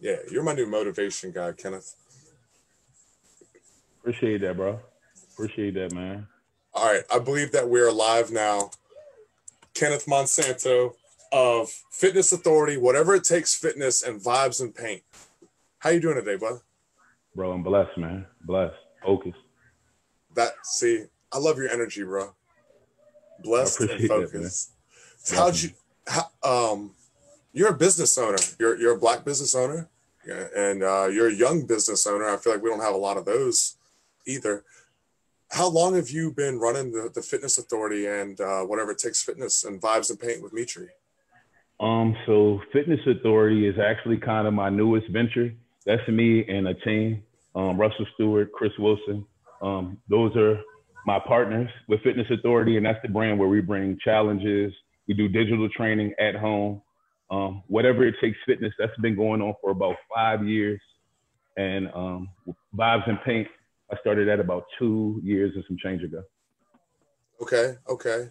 Yeah, you're my new motivation guy, Kenneth. Appreciate that, bro. Appreciate that, man. All right, I believe that we're live now. Kenneth Monsanto of Fitness Authority, Whatever It Takes Fitness, and Vibes and Paint. How you doing today, bud? Bro, I'm blessed, man. Blessed. Focused. That, see, I love your energy, bro. Blessed and focused. That, you're a business owner. You're a Black business owner, and you're a young business owner. I feel like we don't have a lot of those either. How long have you been running the Fitness Authority and Whatever It Takes Fitness and Vibes and Paint with Mitri? So Fitness Authority is actually kind of my newest venture. That's me and a team, Russell Stewart, Chris Wilson. Those are my partners with Fitness Authority, and that's the brand where we bring challenges. We do digital training at home. Whatever It Takes Fitness, that's been going on for about 5 years. And Vibes and Paint, I started that about 2 years and some change ago. Okay, okay.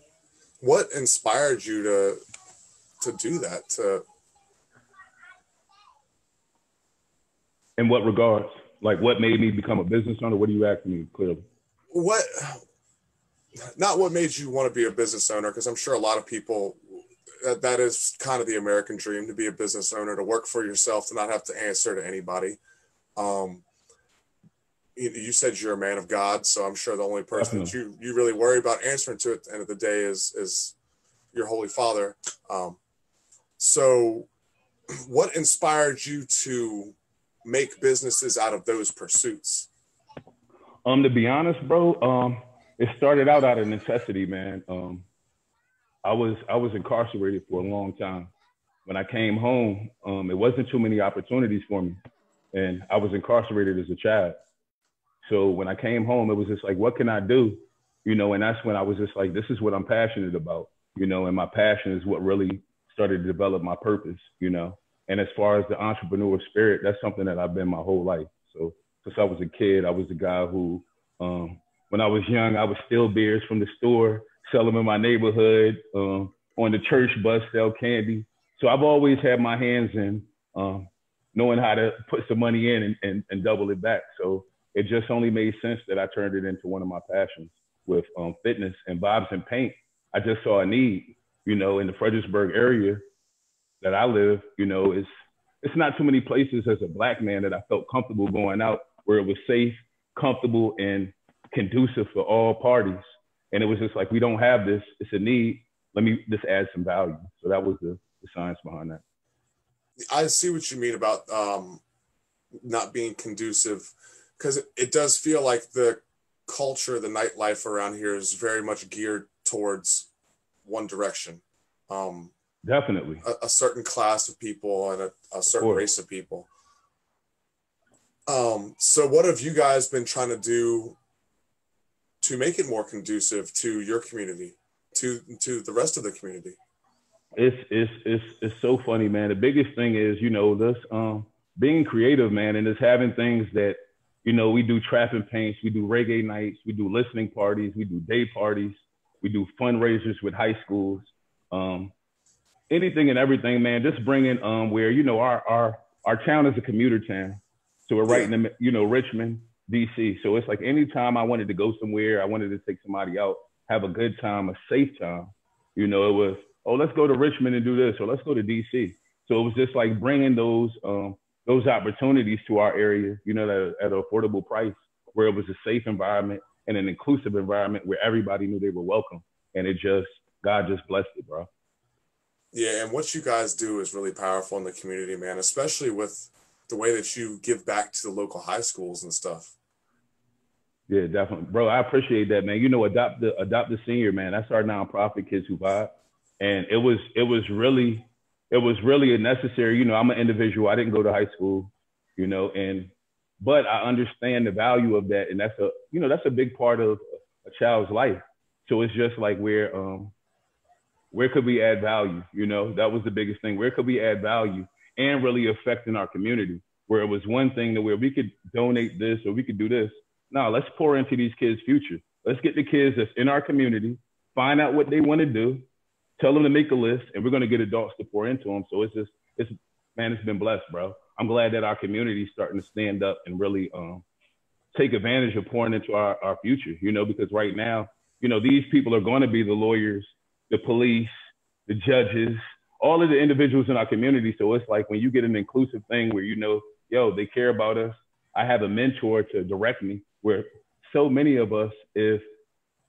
What inspired you to do that? In what regards? Like, what made me become a business owner? What are you asking me, clearly? Not what made you want to be a business owner, because I'm sure a lot of people, that is kind of the American dream, to be a business owner, to work for yourself, to not have to answer to anybody. You said you're a man of God, so I'm sure the only person that you really worry about answering to at the end of the day is your Holy Father. So what inspired you to make businesses out of those pursuits? To be honest, bro, it started out of necessity, man. I was incarcerated for a long time. When I came home, it wasn't too many opportunities for me, and I was incarcerated as a child. So when I came home, it was just like, what can I do? You know, and that's when I was just like, this is what I'm passionate about, you know, and my passion is what really started to develop my purpose, you know. And as far as the entrepreneur spirit, that's something that I've been my whole life. So since I was a kid, I was the guy who, when I was young, I would steal beers from the store, sell them in my neighborhood, on the church bus, sell candy. So I've always had my hands in knowing how to put some money in and double it back. So it just only made sense that I turned it into one of my passions with fitness and Vibes and Paint. I just saw a need, you know, in the Fredericksburg area that I live, you know, it's not too many places as a Black man that I felt comfortable going out where it was safe, comfortable, and conducive for all parties. And it was just like, we don't have this, it's a need. Let me just add some value. So that was the science behind that. I see what you mean about not being conducive, because it does feel like the culture, the nightlife around here is very much geared towards one direction. Definitely. A certain class of people and a certain race of people. So what have you guys been trying to do to make it more conducive to your community, to the rest of the community? It's so funny, man. The biggest thing is, you know, this being creative, man, and it's having things that, you know, we do trap and paints, we do reggae nights, we do listening parties, we do day parties, we do fundraisers with high schools. Anything and everything, man, just bringing where, you know, our town is a commuter town. So we're right in the, you know, Richmond, DC. So it's like anytime I wanted to go somewhere, I wanted to take somebody out, have a good time, a safe time, you know, it was, oh, let's go to Richmond and do this, or let's go to DC. So it was just like bringing those opportunities to our area, you know, at an affordable price, where it was a safe environment and an inclusive environment where everybody knew they were welcome. And it just, God just blessed it, bro. Yeah, and what you guys do is really powerful in the community, man, especially with the way that you give back to the local high schools and stuff. Yeah, definitely. Bro, I appreciate that, man. You know, Adopt the Senior, man. That's our nonprofit, Kids Who Vibe. And it was really a necessary, you know, I'm an individual. I didn't go to high school, you know, but I understand the value of that. And that's a big part of a child's life. So it's just like where could we add value? You know, that was the biggest thing. Where could we add value and really affecting our community? Where it was one thing to where we could donate this or we could do this. No, let's pour into these kids' future. Let's get the kids that's in our community, find out what they want to do, tell them to make a list, and we're going to get adults to pour into them. So it's just, man, it's been blessed, bro. I'm glad that our community is starting to stand up and really take advantage of pouring into our future, you know, because right now, you know, these people are going to be the lawyers, the police, the judges, all of the individuals in our community. So it's like when you get an inclusive thing where, you know, yo, they care about us. I have a mentor to direct me, where so many of us, if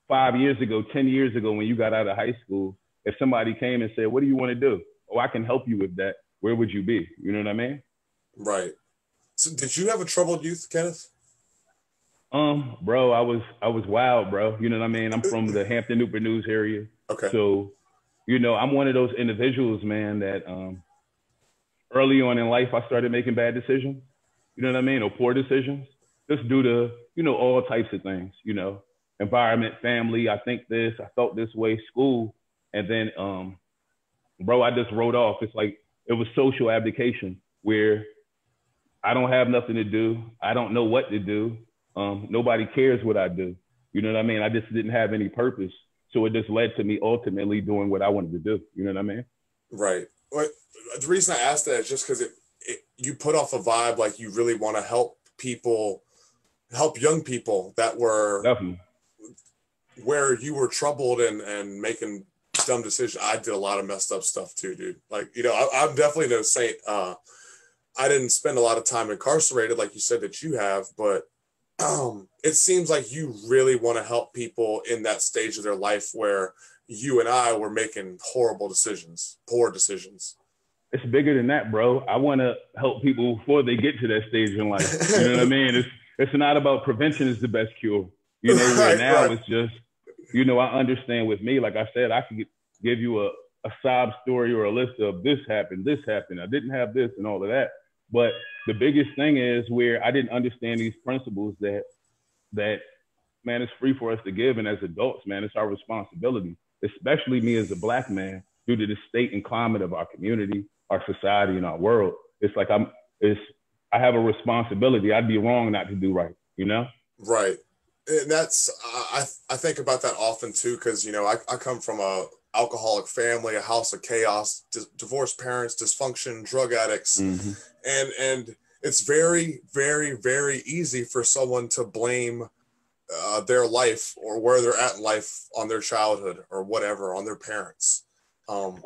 5 years ago, 10 years ago, when you got out of high school, if somebody came and said, what do you want to do? Oh, I can help you with that. Where would you be? You know what I mean? Right. So did you have a troubled youth, Kenneth? Bro, I was wild, bro. You know what I mean? I'm from the Hampton Newport News area. Okay. So, you know, I'm one of those individuals, man, that early on in life, I started making bad decisions. You know what I mean? Or poor decisions, just due to, you know, all types of things, you know, environment, family, I think this, I felt this way, school. And then, bro, I just wrote off. It's like, it was social abdication where I don't have nothing to do. I don't know what to do. Nobody cares what I do. You know what I mean? I just didn't have any purpose. So it just led to me ultimately doing what I wanted to do. You know what I mean? Right. Well, the reason I asked that is just because you put off a vibe like you really want to help people, help young people that were Definitely. Where you were troubled and making dumb decisions. I did a lot of messed up stuff too, dude. Like, you know, I'm definitely no saint. I didn't spend a lot of time incarcerated like you said that you have, but it seems like you really want to help people in that stage of their life where you and I were making horrible decisions, poor decisions. It's bigger than that, bro. I want to help people before they get to that stage in life. You know what I mean? It's not about prevention is the best cure. You know, right now right. It's just, you know, I understand with me, like I said, I could give you a sob story or a list of this happened, I didn't have this and all of that. But the biggest thing is where I didn't understand these principles that man, it's free for us to give. And as adults, man, it's our responsibility, especially me as a Black man, due to the state and climate of our community, our society, and our world. It's like I have a responsibility. I'd be wrong not to do right, you know? Right. And that's, I think about that often too, because, you know, I come from a alcoholic family, a house of chaos, divorced parents, dysfunction, drug addicts. Mm-hmm. And it's very, very, very easy for someone to blame their life or where they're at in life on their childhood or whatever, on their parents. And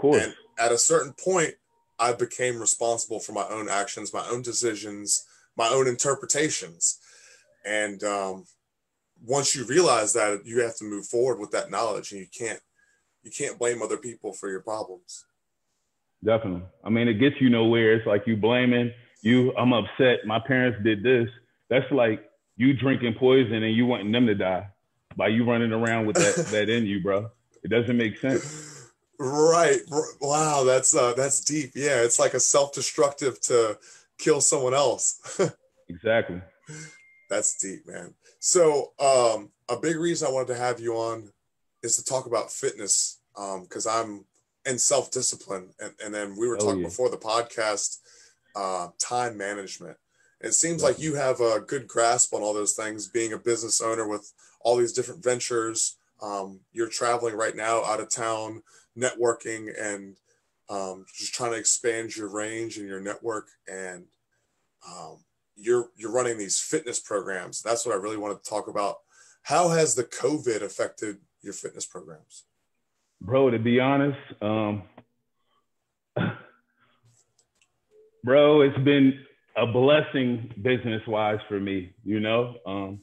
at a certain point, I became responsible for my own actions, my own decisions, my own interpretations. And once you realize that, you have to move forward with that knowledge, and you can't blame other people for your problems. Definitely. I mean, it gets you nowhere. It's like you blaming you. I'm upset. My parents did this. That's like you drinking poison and you wanting them to die by you running around with that, that in you, bro. It doesn't make sense. Right. Wow. That's deep. Yeah. It's like a self-destructive to kill someone else. Exactly. That's deep, man. So a big reason I wanted to have you on is to talk about fitness, because I'm in self-discipline. And then we were talking before the podcast, time management. It seems like you have a good grasp on all those things, being a business owner with all these different ventures. You're traveling right now out of town, networking, and just trying to expand your range and your network. And you're running these fitness programs. That's what I really wanted to talk about. How has the COVID affected your fitness programs? Bro, to be honest, bro, it's been a blessing business-wise for me, you know?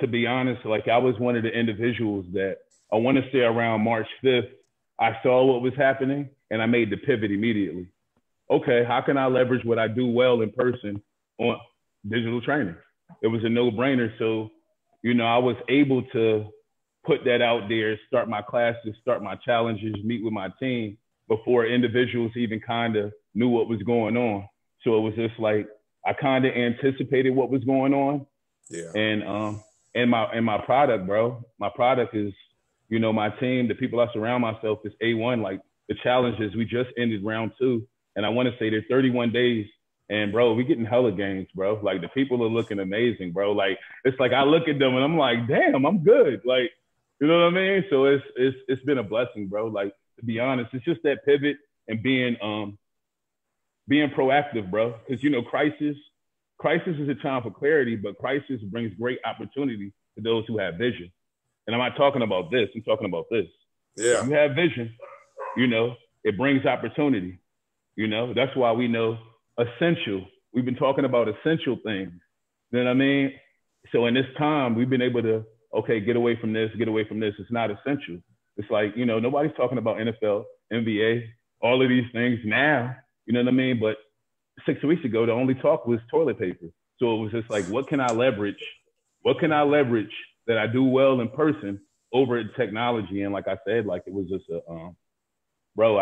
To be honest, like I was one of the individuals that I want to say around March 5th, I saw what was happening and I made the pivot immediately. Okay, how can I leverage what I do well in person on digital training? It was a no-brainer. So, you know, I was able to put that out there, start my classes, start my challenges, meet with my team before individuals even kind of knew what was going on. So it was just like, I kind of anticipated what was going on. Yeah. And my product, bro, my product is, you know, my team, the people I surround myself is A1, like the challenges. We just ended round 2. And I want to say they're 31 days. And bro, we getting hella gains, bro. Like the people are looking amazing, bro. Like, it's like, I look at them and I'm like, damn, I'm good. Like, you know what I mean? So it's been a blessing, bro. Like, to be honest, it's just that pivot and being being proactive, bro. Because, you know, crisis is a time for clarity, but crisis brings great opportunity to those who have vision. And I'm not talking about this, I'm talking about this. Yeah. If you have vision, you know, it brings opportunity. You know, that's why we know essential. We've been talking about essential things. You know what I mean? So in this time, we've been able to, okay, get away from this, get away from this. It's not essential. It's like, you know, nobody's talking about NFL, NBA, all of these things now. You know what I mean? But 6 weeks ago, the only talk was toilet paper. So it was just like, what can I leverage? What can I leverage that I do well in person over at technology? And like I said, like it was just a, bro,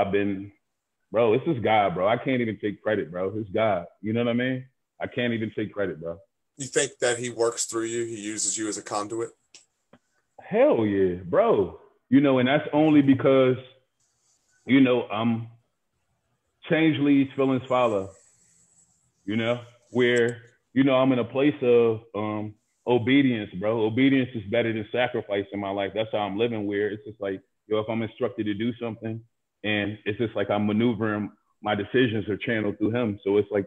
it's just God, bro. I can't even take credit, bro. It's God. You know what I mean? I can't even take credit, bro. You think that he works through you? He uses you as a conduit? Hell yeah, bro. You know, and that's only because, you know, change leads, feelings follow, you know, where, you know, I'm in a place of obedience, bro. Obedience is better than sacrifice in my life. That's how I'm living, where it's just like, yo, if I'm instructed to do something, and it's just like I'm maneuvering, my decisions are channeled through him. So it's like,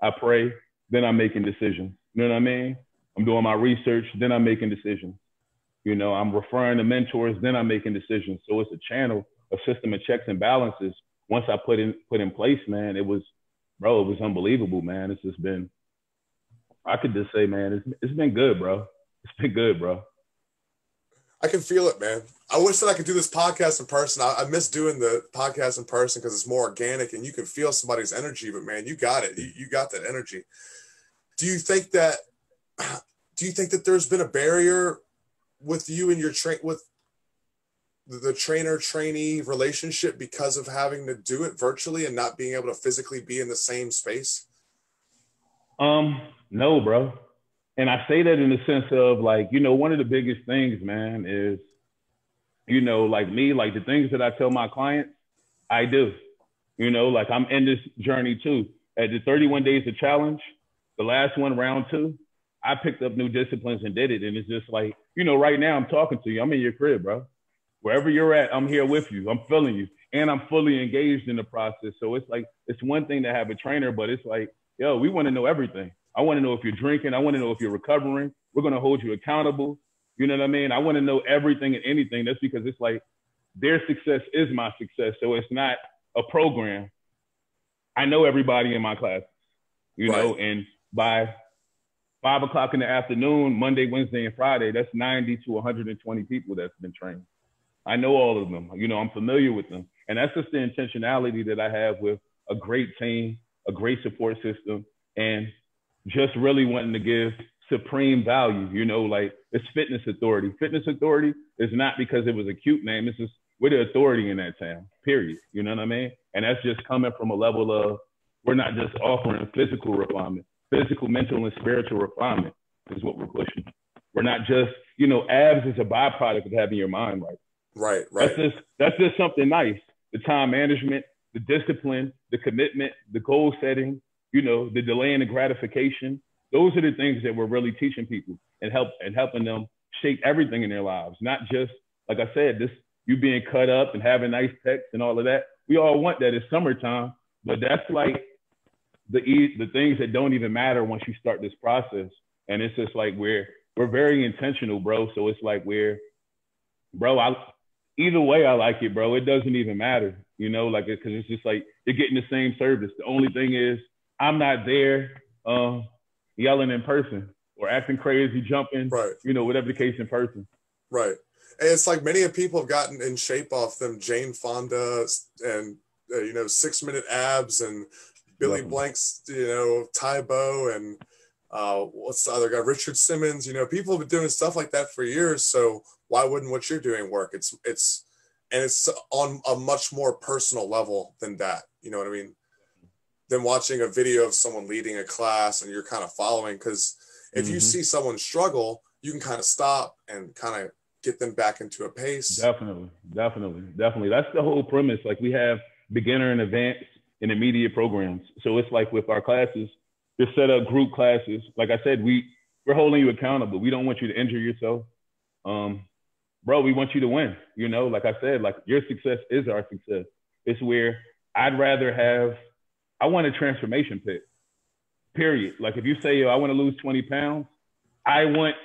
I pray, then I'm making decisions. You know what I mean? I'm doing my research, then I'm making decisions. You know, I'm referring to mentors, then I'm making decisions. So it's a channel, a system of checks and balances. Once I put in place, man, it was, bro, it was unbelievable, man. It's just been, I could just say, man, it's been good, bro. It's been good, bro. I can feel it, man. I wish that I could do this podcast in person. I miss doing the podcast in person because it's more organic and you can feel somebody's energy, but man, you got it. You got that energy. Do you think that there's been a barrier with you and your with the trainer-trainee relationship because of having to do it virtually and not being able to physically be in the same space? No, bro. And I say that in the sense of like, you know, one of the biggest things, man, is, you know, like me, like the things that I tell my clients, I do, you know, like I'm in this journey too. At the 31 days of challenge, the last one, round two, I picked up new disciplines and did it. And it's just like, you know, right now I'm talking to you, I'm in your crib, bro. Wherever you're at, I'm here with you. I'm feeling you. And I'm fully engaged in the process. So it's like, it's one thing to have a trainer, but it's like, yo, we want to know everything. I want to know if you're drinking. I want to know if you're recovering. We're going to hold you accountable. You know what I mean? I want to know everything and anything. That's because it's like their success is my success. So it's not a program. I know everybody in my class, you know, and by 5 o'clock in the afternoon, Monday, Wednesday, and Friday, that's 90 to 120 people that's been trained. I know all of them. You know, I'm familiar with them. And that's just the intentionality that I have with a great team, a great support system, and just really wanting to give supreme value, you know, like it's Fitness Authority. Fitness Authority is not because it was a cute name. It's just, we're the authority in that town, period. You know what I mean? And that's just coming from a level of, we're not just offering physical refinement, physical, mental, and spiritual refinement is what we're pushing. We're not just, you know, abs is a byproduct of having your mind right. Right. That's just something nice. The time management, the discipline, the commitment, the goal setting, you know, the delay and the gratification. Those are the things that we're really teaching people and helping them shape everything in their lives. Not just, like I said, this, you being cut up and having nice texts and all of that. We all want that. It's summertime, but that's like the things that don't even matter once you start this process. And it's just like, we're very intentional, bro. So it's like, either way, I like it, bro. It doesn't even matter, you know, like, because it's just like, you're getting the same service. The only thing is, I'm not there yelling in person or acting crazy, jumping, you know, whatever the case in person. Right. And it's like many of people have gotten in shape off them, Jane Fonda and, you know, 6 minute abs and Billy Blank's, you know, Tybo and what's the other guy, Richard Simmons, you know, people have been doing stuff like that for years. So why wouldn't what you're doing work? It's on a much more personal level than that. You know what I mean? Than watching a video of someone leading a class and you're kind of following. Because if you see someone struggle, you can kind of stop and kind of get them back into a pace. Definitely. That's the whole premise. Like we have beginner and advanced and immediate programs. So it's like with our classes, they're set up group classes. Like I said, we're holding you accountable. We don't want you to injure yourself. Bro, we want you to win. You know, like I said, like your success is our success. It's where I'd rather have I want a transformation pick, period. Like if you say, yo, I want to lose 20 pounds, I want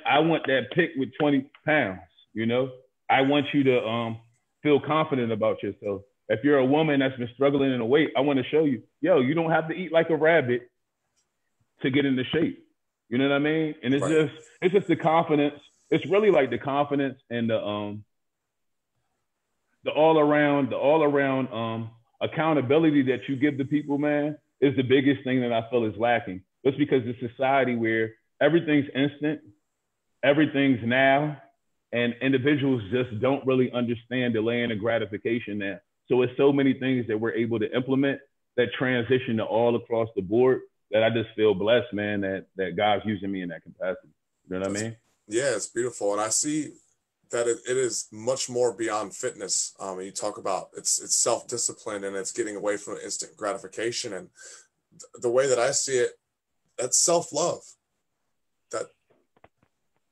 that pick with 20 pounds, you know? I want you to feel confident about yourself. If you're a woman that's been struggling in a weight, I want to show you, yo, you don't have to eat like a rabbit to get into shape. You know what I mean? And it's right. it's just the confidence. It's really like the confidence and the all around accountability that you give the people, man, is the biggest thing that I feel is lacking. It's because the society where everything's instant, everything's now, and individuals just don't really understand delaying and gratification now. So it's so many things that we're able to implement that transition to all across the board that I just feel blessed, man, that God's using me in that capacity. You know what I mean? Yeah, it's beautiful. And I see that it is much more beyond fitness. You talk about it's self-discipline and it's getting away from instant gratification. And the way that I see it, that's self-love.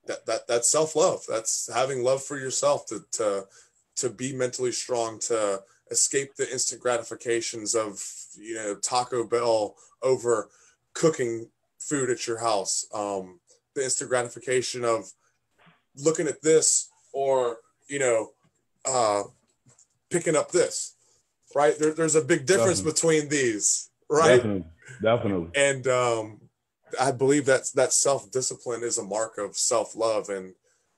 That's self-love. That's having love for yourself to be mentally strong, to escape the instant gratifications of, you know, Taco Bell over cooking food at your house, the instant gratification of looking at this or, you know, picking up this, right? There's a big difference between these, right? Definitely. And I believe that self-discipline is a mark of self-love, and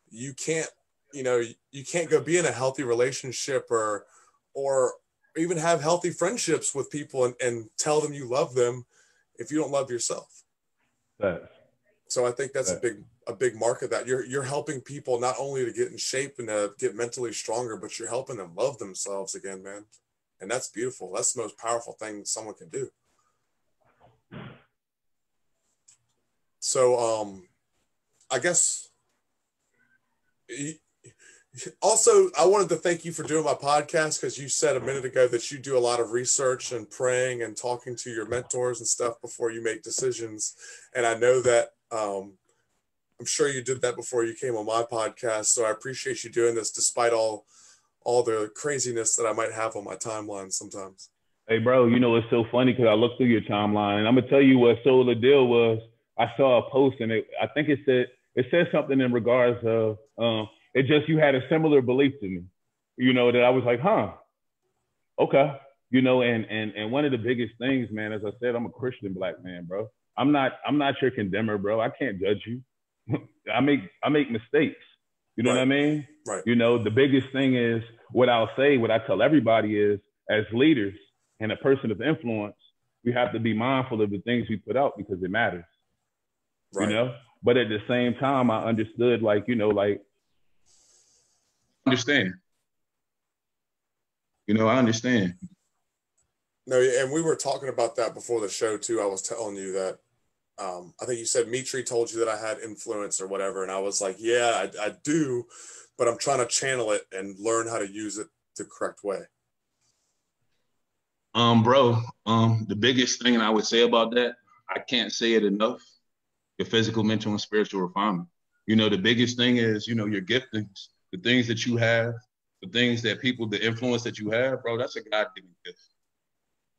you can't, you know, you can't go be in a healthy relationship or even have healthy friendships with people and tell them you love them if you don't love yourself. So I think that's a big mark of that. You're helping people not only to get in shape and to get mentally stronger, but you're helping them love themselves again, man. And that's beautiful. That's the most powerful thing someone can do. So I guess also, I wanted to thank you for doing my podcast, because you said a minute ago that you do a lot of research and praying and talking to your mentors and stuff before you make decisions. And I know that I'm sure you did that before you came on my podcast. So I appreciate you doing this despite all the craziness that I might have on my timeline sometimes. Hey, bro, you know, it's so funny because I looked through your timeline and I'm going to tell you what sold the deal was. I saw a post and I think it said something in regards of, it just, you had a similar belief to me, you know, that I was like, huh, okay. You know, and one of the biggest things, man, as I said, I'm a Christian black man, bro. I'm not your condemner, bro. I can't judge you. I make mistakes. You know what I mean? Right. You know, the biggest thing is what I tell everybody is, as leaders and a person of influence, we have to be mindful of the things we put out because it matters, right. You know? But at the same time, I understood, like, you know, like, understand. You know, I understand. No, and we were talking about that before the show too. I was telling you that I think you said Mitri told you that I had influence or whatever, and I was like, yeah, I do, but I'm trying to channel it and learn how to use it the correct way. Bro, the biggest thing I would say about that, I can't say it enough, your physical, mental, and spiritual refinement. You know, the biggest thing is, you know, your giftings. The things that you have, the things that people, the influence that you have, bro, that's a God-given gift.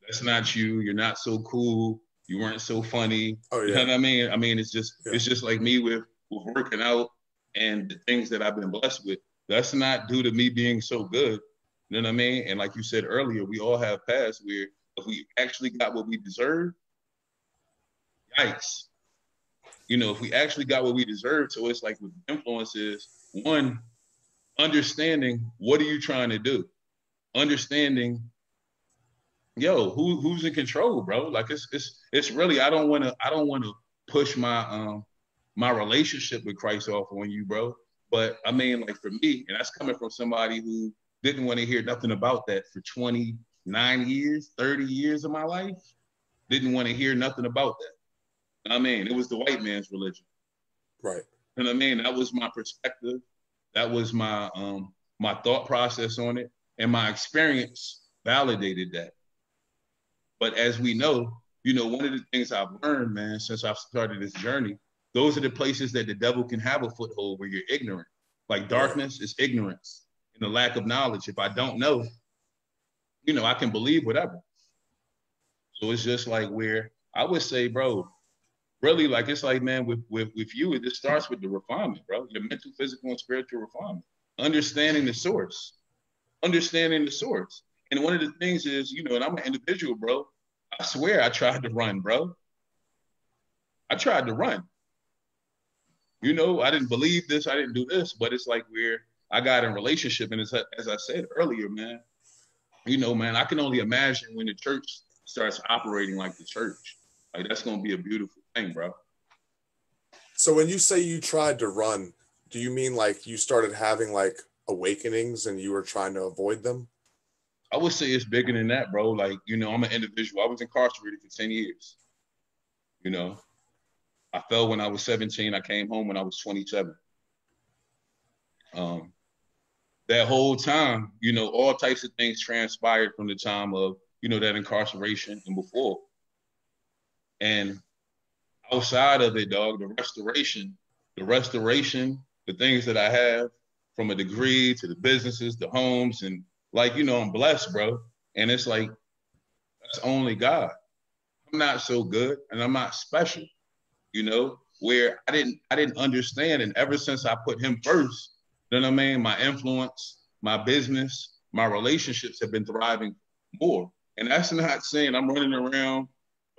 That's not you. You're not so cool. You weren't so funny. Oh, yeah. You know what I mean? I mean, it's just like me with working out and the things that I've been blessed with. That's not due to me being so good. You know what I mean? And like you said earlier, we all have pasts where if we actually got what we deserve, yikes. You know, if we actually got what we deserve, so it's like with influences, one, understanding what are you trying to do? Understanding, yo, who's in control, bro? Like it's really, I don't wanna push my relationship with Christ off on you, bro. But I mean, like for me, and that's coming from somebody who didn't want to hear nothing about that for 29 years, 30 years of my life, didn't want to hear nothing about that. I mean, it was the white man's religion. Right. And I mean, that was my perspective. That was my my thought process on it, and my experience validated that. But as we know, you know, one of the things I've learned, man, since I've started this journey, those are the places that the devil can have a foothold where you're ignorant. Like darkness is ignorance and the lack of knowledge. If I don't know, you know, I can believe whatever. So it's just like where I would say, bro, really, like, it's like, man, with you, it just starts with the refinement, bro. Your mental, physical, and spiritual refinement. Understanding the source. Understanding the source. And one of the things is, you know, and I'm an individual, bro. I swear I tried to run, bro. I tried to run. You know, I didn't believe this. I didn't do this. But it's like where I got in relationship. And as I said earlier, man, you know, man, I can only imagine when the church starts operating like the church. Like, that's going to be a beautiful thing, bro. So when you say you tried to run, do you mean like you started having like awakenings and you were trying to avoid them? I would say it's bigger than that, bro. Like, you know, I'm an individual. I was incarcerated for 10 years. You know, I fell when I was 17. I came home when I was 27. That whole time, you know, all types of things transpired from the time of, you know, that incarceration and before. And outside of it, dog, the restoration, the things that I have from a degree to the businesses, the homes, and like, you know, I'm blessed, bro. And it's like, that's only God. I'm not so good and I'm not special, you know, where I didn't understand. And ever since I put him first, you know what I mean? My influence, my business, my relationships have been thriving more. And that's not saying I'm running around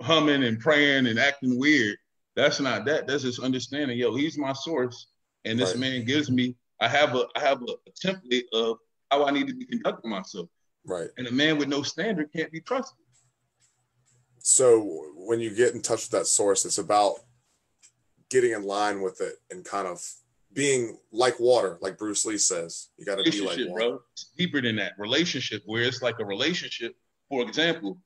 humming and praying and acting weird. That's not that. That's just understanding, yo, he's my source. And this man gives me, I have a template of how I need to be conducting myself. Right. And a man with no standard can't be trusted. So when you get in touch with that source, it's about getting in line with it and kind of being like water, like Bruce Lee says. You got to be like water. Bro, it's deeper than that. Relationship, where it's like a relationship. For example,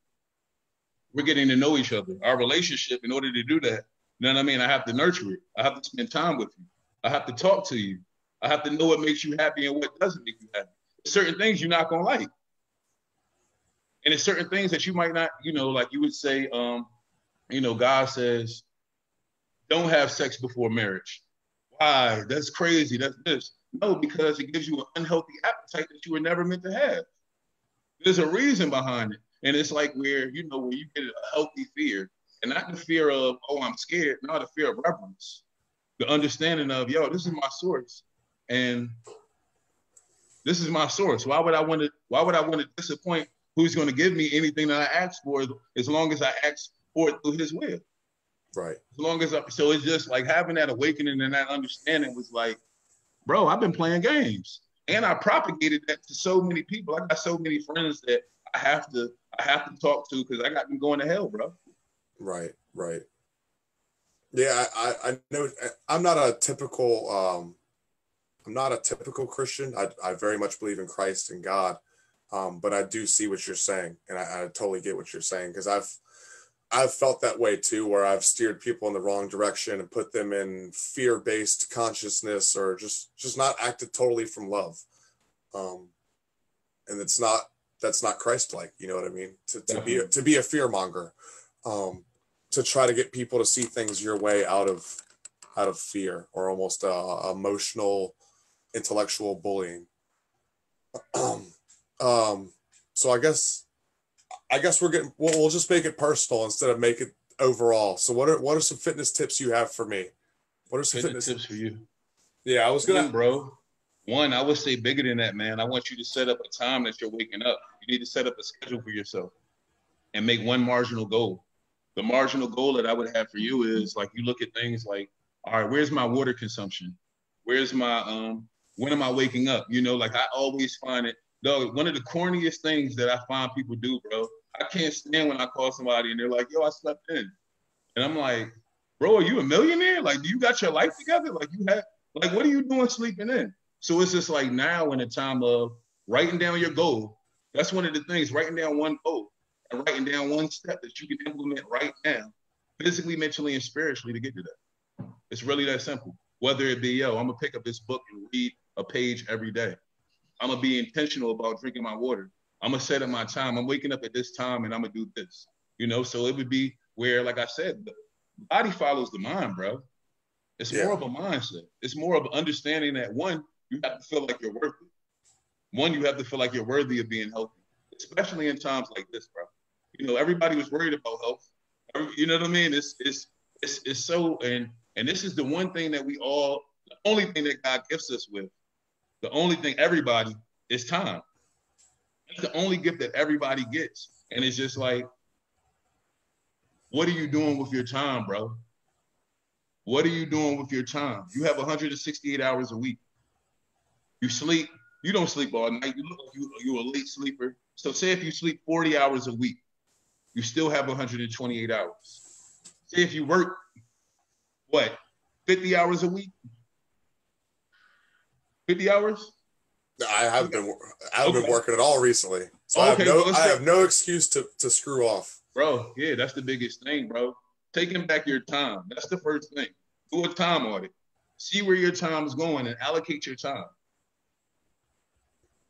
we're getting to know each other. Our relationship, in order to do that, you know what I mean? I have to nurture it. I have to spend time with you. I have to talk to you. I have to know what makes you happy and what doesn't make you happy. Certain things you're not going to like. And it's certain things that you might not, you know, like you would say, you know, God says, don't have sex before marriage. Why? That's crazy. That's this. No, because it gives you an unhealthy appetite that you were never meant to have. There's a reason behind it. And it's like where, you know, when you get a healthy fear, and not the fear of, oh, I'm scared, not the fear of reverence, the understanding of, yo, this is my source. And this is my source. Why would I want to disappoint who's going to give me anything that I ask for, as long as I ask for it through his will? Right. As long as I, so it's just like having that awakening and that understanding was like, bro, I've been playing games. And I propagated that to so many people. I got so many friends that I have to talk to because I got them going to hell, bro. Right, right. Yeah, I know. I'm not a typical Christian. I very much believe in Christ and God, but I do see what you're saying, and I totally get what you're saying, because I've felt that way too, where I've steered people in the wrong direction and put them in fear-based consciousness, or just not acted totally from love, and that's not Christ-like. You know what I mean? To be a fear-monger, to try to get people to see things your way out of fear, or almost emotional, intellectual bullying. So I guess we'll just make it personal instead of make it overall. So what are some fitness tips you have for me? What are some fitness tips for you? Yeah, I was gonna, bro. One, I would say bigger than that, man. I want you to set up a time that you're waking up. You need to set up a schedule for yourself and make one marginal goal. The marginal goal that I would have for you is like, you look at things like, all right, where's my water consumption? Where's my, when am I waking up? You know, like I always find it, dog, one of the corniest things that I find people do, bro. I can't stand when I call somebody and they're like, yo, I slept in. And I'm like, bro, are you a millionaire? Like, do you got your life together? Like, you have, like, what are you doing sleeping in? So it's just like now in a time of writing down your goal. That's one of the things, writing down one goal and writing down one step that you can implement right now, physically, mentally, and spiritually to get to that. It's really that simple. Whether it be, yo, I'm going to pick up this book and read a page every day. I'm going to be intentional about drinking my water. I'm going to set up my time. I'm waking up at this time and I'm going to do this. You know, so it would be where, like I said, the body follows the mind, bro. It's more of a mindset. It's more of understanding that, one, you have to feel like you're worthy. One, you have to feel like you're worthy of being healthy, especially in times like this, bro. you know, everybody was worried about health. You know what I mean? It's so, and this is the one thing that we all, the only thing that God gifts us with, the only thing everybody is time. It's the only gift that everybody gets. And it's just like, what are you doing with your time, bro? What are you doing with your time? You have 168 hours a week. You sleep, you don't sleep all night. You look like you're a late sleeper. So say if you sleep 40 hours a week, you still have 128 hours. Say if you work, what, 50 hours a week? 50 hours? I haven't been working at all recently. So I have no excuse to screw off. Bro, yeah, that's the biggest thing, bro. Taking back your time. That's the first thing. Do a time audit. See where your time is going and allocate your time.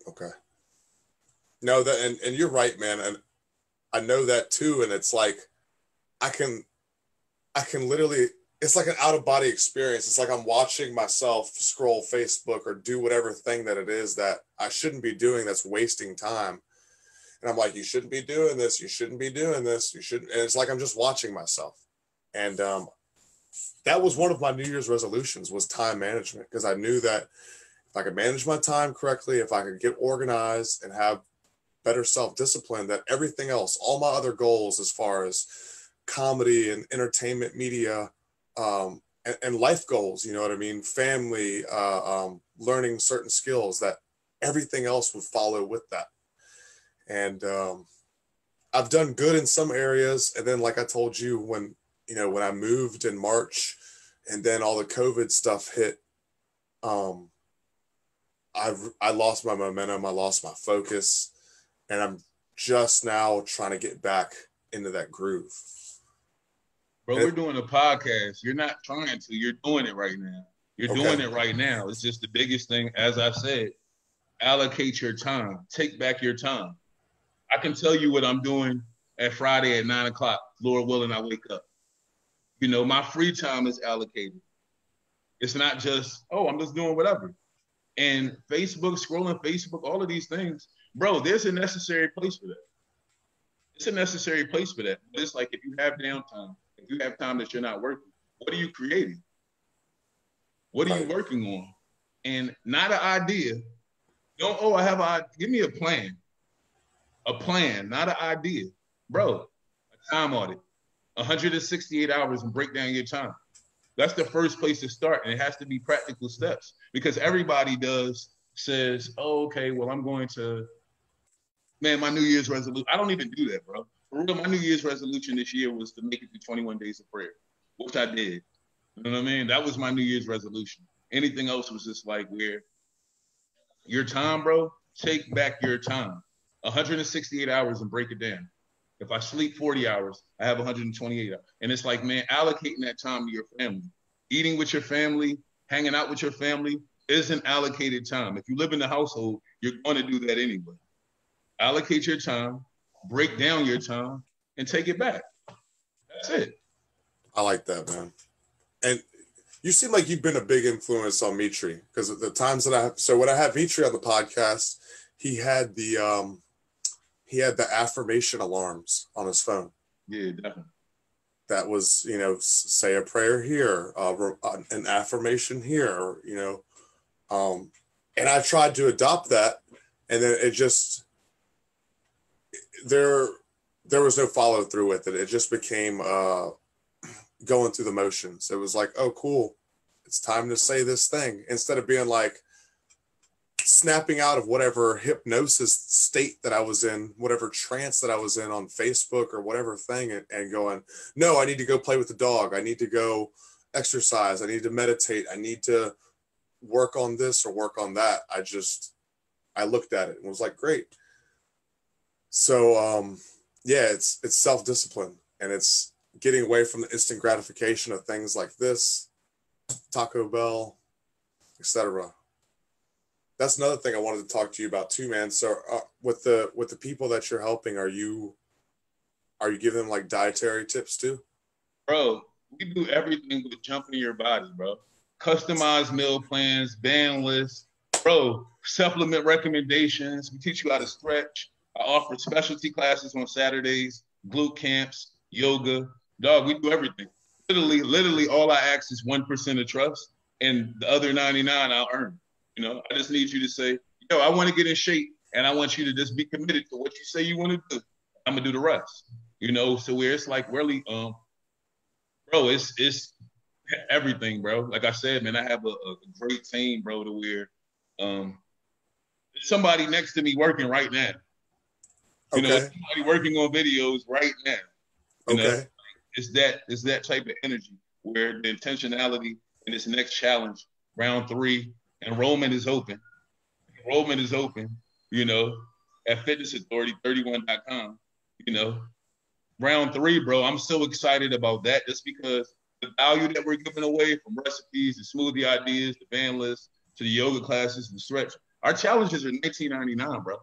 Okay. No, that and you're right, man. And I know that too. And it's like I can literally, it's like an out-of-body experience. It's like I'm watching myself scroll Facebook or do whatever thing that it is that I shouldn't be doing that's wasting time. And I'm like, you shouldn't be doing this. You shouldn't be doing this. You shouldn't. And it's like I'm just watching myself. And that was one of my New Year's resolutions, was time management, because I knew that if I could manage my time correctly, if I could get organized and have better self-discipline, that everything else, all my other goals as far as comedy and entertainment media, and life goals, you know what I mean? Family, learning certain skills, that everything else would follow with that. And I've done good in some areas. And then, like I told you, when I moved in March and then all the COVID stuff hit, I lost my momentum. I lost my focus, and I'm just now trying to get back into that groove. Bro, we're doing a podcast. You're not trying to. You're doing it right now. You're doing it right now. It's just the biggest thing, as I said, allocate your time. Take back your time. I can tell you what I'm doing at Friday at 9 o'clock. Lord willing, I wake up. You know, my free time is allocated. It's not just, oh, I'm just doing whatever. And Facebook, scrolling Facebook, all of these things. Bro, there's a necessary place for that. It's a necessary place for that. It's like if you have downtime, if you have time that you're not working, what are you creating? What are you working on? And not an idea. Don't, oh, I have a, give me a plan. A plan, not an idea. Bro, a time audit. 168 hours and break down your time. That's the first place to start. And it has to be practical steps, because everybody says, oh, okay, well, I'm going to, man, my New Year's resolution. I don't even do that, bro. For real, my New Year's resolution this year was to make it through 21 days of prayer, which I did. You know what I mean? That was my New Year's resolution. Anything else was just like, where your time, bro, take back your time. 168 hours and break it down. If I sleep 40 hours, I have 128 hours. And it's like, man, allocating that time to your family, eating with your family, hanging out with your family is an allocated time. If you live in the household, you're going to do that anyway. Allocate your time, break down your time, and take it back. That's it. I like that, man. And you seem like you've been a big influence on Mitri, because at the times that when I had Mitri on the podcast, he had the affirmation alarms on his phone. Yeah, definitely. That was, you know, say a prayer here, an affirmation here, you know. And I tried to adopt that, and then it just, there was no follow through with it. It just became going through the motions. It was like, oh, cool, it's time to say this thing, instead of being like snapping out of whatever hypnosis state that I was in, whatever trance that I was in on Facebook or whatever thing, and going, no, I need to go play with the dog. I need to go exercise. I need to meditate. I need to work on this or work on that. I looked at it and was like, great. So, yeah, it's self-discipline, and it's getting away from the instant gratification of things like this, Taco Bell, etc. That's another thing I wanted to talk to you about too, man. So with the people that you're helping, are you giving them like dietary tips too? Bro, we do everything with jumping your body, bro. Customized meal plans, ban lists, bro, supplement recommendations. We teach you how to stretch. I offer specialty classes on Saturdays glute camps, yoga. Dog, we do everything. Literally all I ask is 1% of trust, and the other 99 I'll earn. You know, I just need you to say, yo, I want to get in shape, and I want you to just be committed to what you say you want to do. I'm gonna do the rest. You know, so where it's like really, bro, it's everything, bro. Like I said, man, I have a great team, bro, to where there's somebody next to me working right now. You know, there's somebody working on videos right now. You know, it's that type of energy where the intentionality in this next challenge, round 3, enrollment is open. Enrollment is open, you know, at Fitness Authority 31.com, you know. Round 3, bro, I'm so excited about that just because the value that we're giving away, from recipes to smoothie ideas to band lists to the yoga classes and stretch. Our challenges are $19.99, bro.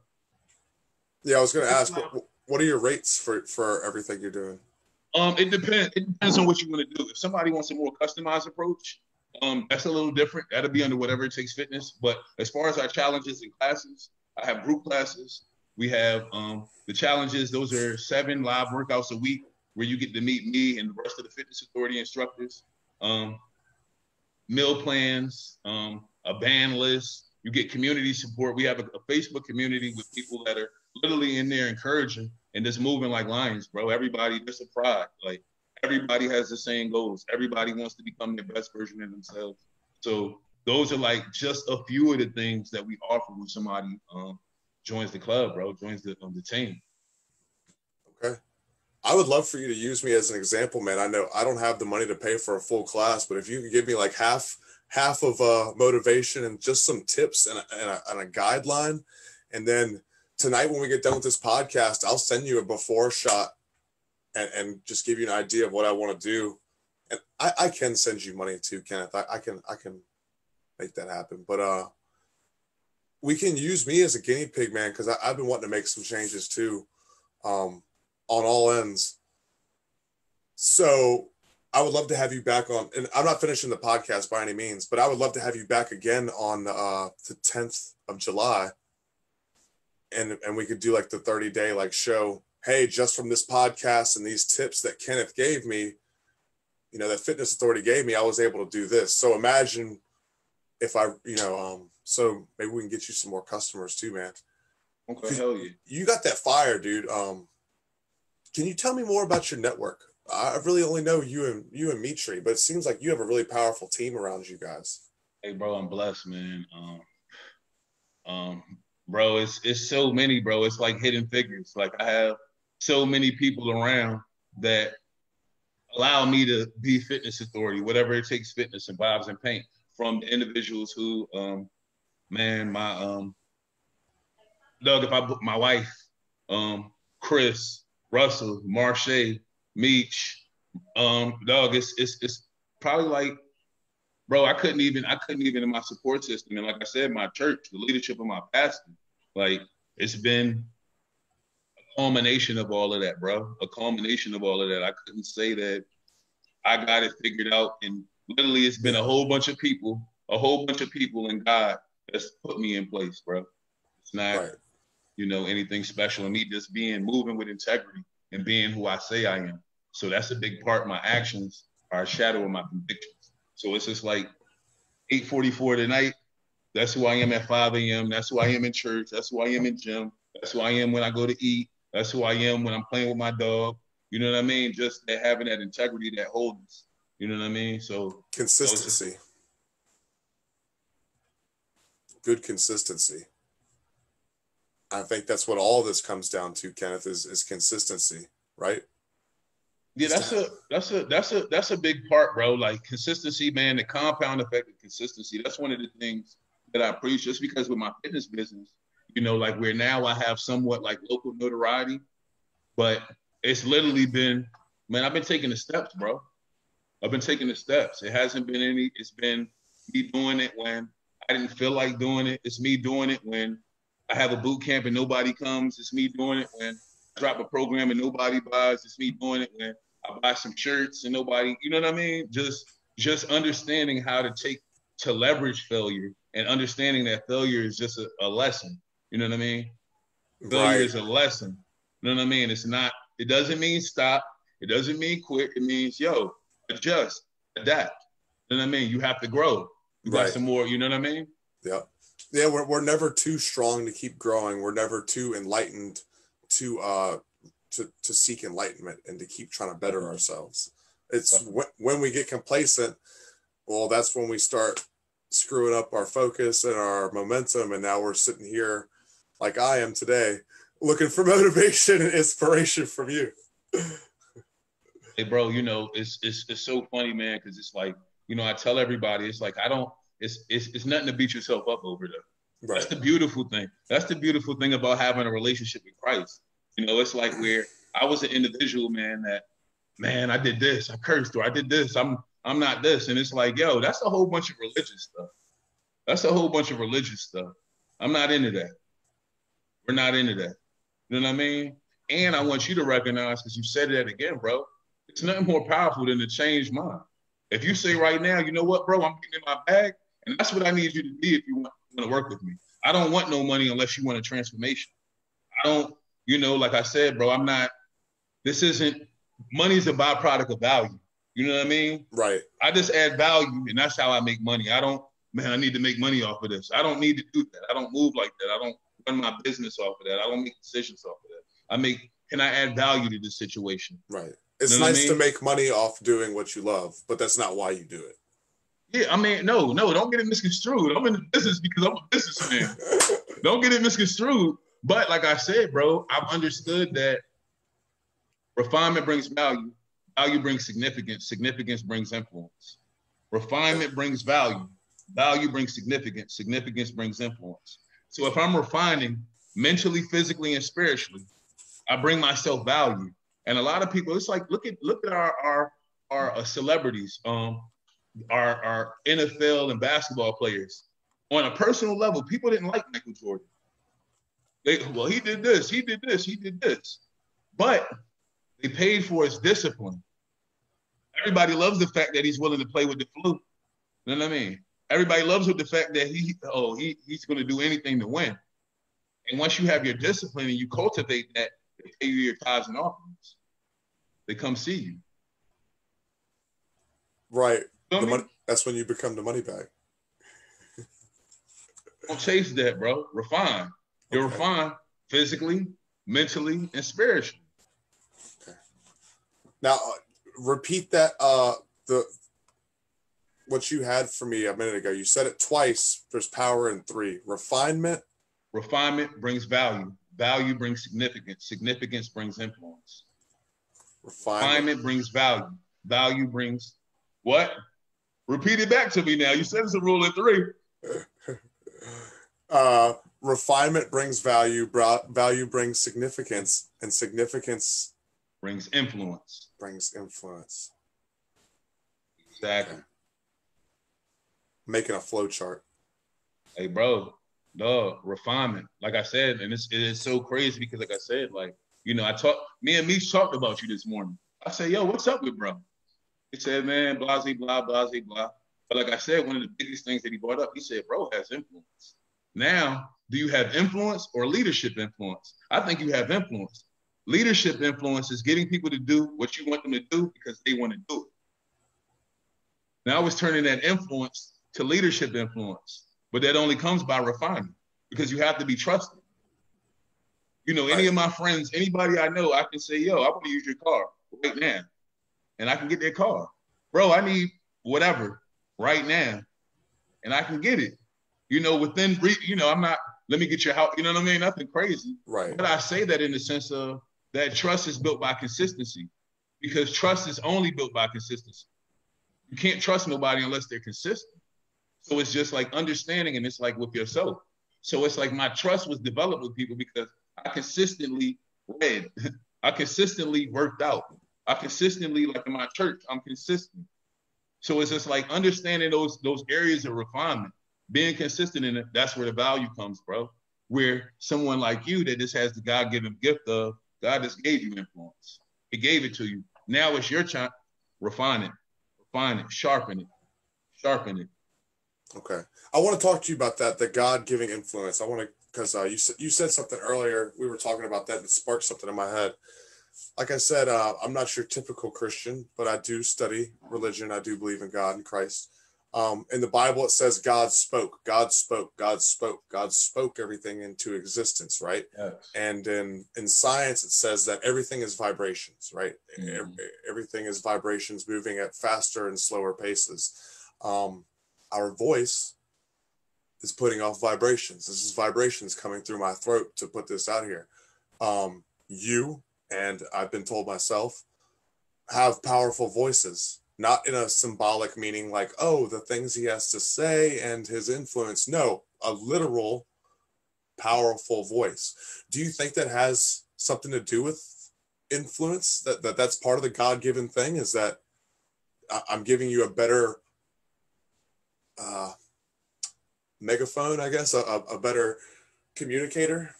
Yeah, I was going to ask, what are your rates for everything you're doing? It depends. It depends on what you want to do. If somebody wants a more customized approach, that's a little different. That'll be under Whatever It Takes Fitness. But as far as our challenges and classes, I have group classes. We have the challenges. Those are 7 live workouts a week where you get to meet me and the rest of the Fitness Authority instructors. Meal plans, a band list. You get community support. We have a Facebook community with people that are literally in there encouraging and just moving like lions, bro. Everybody, there's a pride. Like, everybody has the same goals. Everybody wants to become their best version of themselves. So those are like just a few of the things that we offer when somebody joins the club, bro, joins the team. Okay. I would love for you to use me as an example, man. I know I don't have the money to pay for a full class, but if you could give me like half of motivation and just some tips and a guideline, and then tonight when we get done with this podcast, I'll send you a before shot and just give you an idea of what I want to do. And I can send you money too, Kenneth. I can make that happen. But we can use me as a guinea pig, man, because I've been wanting to make some changes too on all ends. So I would love to have you back on, and I'm not finishing the podcast by any means, but I would love to have you back again on the 10th of July. And we could do like the 30-day like show. Hey, just from this podcast and these tips that Kenneth gave me, you know, that Fitness Authority gave me, I was able to do this. So imagine if I, you know, so maybe we can get you some more customers too, man. Okay, hell yeah. You got that fire, dude. Can you tell me more about your network? I really only know you and Mitri, but it seems like you have a really powerful team around you guys. Hey, bro, I'm blessed, man. Bro, it's so many, bro. It's like hidden figures. Like, I have so many people around that allow me to be Fitness Authority, Whatever It Takes Fitness and Vibes and Paint, from the individuals who, man, my Doug, if I book my wife, Chris, Russell, Marche, Meech, Doug, it's probably like, bro, I couldn't even in my support system. And like I said, my church, the leadership of my pastor, like, it's been a culmination of all of that, bro. A culmination of all of that. I couldn't say that I got it figured out. And literally, it's been a whole bunch of people and God that's put me in place, bro. It's not, you know, anything special. And me just moving with integrity and being who I say I am. So that's a big part. My actions are a shadow of my convictions. So it's just like 8:44 tonight. That's who I am at 5 a.m. That's who I am in church. That's who I am in gym. That's who I am when I go to eat. That's who I am when I'm playing with my dog. You know what I mean? Just that, having that integrity, that holdness. You know what I mean? So consistency. Good consistency. I think that's what all this comes down to, Kenneth, is consistency, right? Yeah, that's a big part, bro. Like, consistency, man, the compound effect of consistency. That's one of the things that I preach, just because with my fitness business, you know, like, where now I have somewhat like local notoriety, but it's literally been, man, I've been taking the steps, bro. I've been taking the steps. It hasn't been any, it's been me doing it when I didn't feel like doing it. It's me doing it when I have a boot camp and nobody comes. It's me doing it when I drop a program and nobody buys. It's me doing it when I buy some shirts and nobody, you know what I mean? Just understanding how to leverage failure, and understanding that failure is just a lesson. You know what I mean? Failure is a lesson. You know what I mean? It's not It doesn't mean stop. It doesn't mean quit. It means, yo, adjust, adapt. You know what I mean? You have to grow. You got some more, you know what I mean? Yeah. Yeah, we're never too strong to keep growing. We're never too enlightened to seek enlightenment and to keep trying to better ourselves. It's when we get complacent, well, that's when we start screwing up our focus and our momentum. And now we're sitting here like I am today, looking for motivation and inspiration from you. Hey, bro, you know, it's so funny, man, because it's like, you know, I tell everybody, it's like, it's nothing to beat yourself up over though. Right. That's the beautiful thing. That's the beautiful thing about having a relationship with Christ. You know, it's like where I was an individual, man, that, man, I did this, I cursed, or I did this, I'm not this. And it's like, yo, that's a whole bunch of religious stuff. That's a whole bunch of religious stuff. I'm not into that. We're not into that. You know what I mean? And I want you to recognize, because you said that again, bro, it's nothing more powerful than to change mind. If you say right now, you know what, bro, I'm getting in my bag, and that's what I need you to be if you want to work with me. I don't want no money unless you want a transformation. I don't, you know, like I said, bro, I'm not, this isn't, money's a byproduct of value. You know what I mean? Right. I just add value, and that's how I make money. I don't, man, I need to make money off of this. I don't need to do that. I don't move like that. I don't run my business off of that. I don't make decisions off of that. I make, can I add value to this situation? Right. It's nice to make money off doing what you love, but that's not why you do it. Yeah, I mean, no, don't get it misconstrued. I'm in the business because I'm a businessman. Don't get it misconstrued. But like I said, bro, I've understood that refinement brings value. Value brings significance. Significance brings influence. Refinement brings value. Value brings significance. Significance brings influence. So if I'm refining mentally, physically, and spiritually, I bring myself value. And a lot of people, it's like, look at our celebrities, our NFL and basketball players. On a personal level, people didn't like Michael Jordan. Well, he did this, he did this, he did this. But they paid for his discipline. Everybody loves the fact that he's willing to play with the flu. You know what I mean? Everybody loves with the fact that he's going to do anything to win. And once you have your discipline and you cultivate that, they pay you your tithes and offerings. They come see you. Right. You know what I mean? That's when you become the money bag. Don't chase that, bro. Refine. You're refined physically, mentally, and spiritually. Okay. Now, repeat that, what you had for me a minute ago. You said it twice. There's power in three. Refinement. Refinement brings value. Value brings significance. Significance brings influence. Refinement brings value. Value brings what? Repeat it back to me now. You said it's a rule of three. Refinement brings value. Value brings significance. And significance brings influence. Brings influence. Exactly. Okay. Making a flow chart. Hey, bro. No, refinement. Like I said, and it is so crazy because, like I said, like, you know, me and Meech talked about you this morning. I said, yo, what's up with bro? He said, man, blah, blah, blah, blah, blah. But like I said, one of the biggest things that he brought up, he said, bro has influence. Now, do you have influence or leadership influence? I think you have influence. Leadership influence is getting people to do what you want them to do because they want to do it. Now, I was turning that influence to leadership influence. But that only comes by refining because you have to be trusted. You know, any of my friends, anybody I know, I can say, yo, I want to use your car right now. And I can get their car. Bro, I need whatever right now. And I can get it. You know, I'm not, let me get your house. You know what I mean? Nothing crazy. Right. But I say that in the sense of that trust is built by consistency because trust is only built by consistency. You can't trust nobody unless they're consistent. So it's just like understanding, and it's like with yourself. So it's like my trust was developed with people because I consistently read. I consistently worked out. I consistently, like in my church, I'm consistent. So it's just like understanding those areas of refinement, being consistent in it, that's where the value comes, bro. Where someone like you that just has the God-given gift of, God just gave you influence. He gave it to you. Now it's your time. Refine it, sharpen it. Okay. I want to talk to you about that, the God-giving influence. I want to, because you said something earlier. We were talking about that. It sparked something in my head. like I said, I'm not your typical Christian, but I do study religion. I do believe in God and Christ. In the Bible, it says God spoke, God spoke, God spoke, God spoke everything into existence, right? Yes. And in science, it says that everything is vibrations, right? Mm-hmm. Everything is vibrations moving at faster and slower paces. Our voice is putting off vibrations. This is vibrations coming through my throat to put this out here. You, and I've been told myself, have powerful voices. Not in a symbolic meaning like, oh, the things he has to say and his influence. No, a literal, powerful voice. Do you think that has something to do with influence? That's part of the God-given thing, is that I'm giving you a better megaphone, I guess, a better communicator?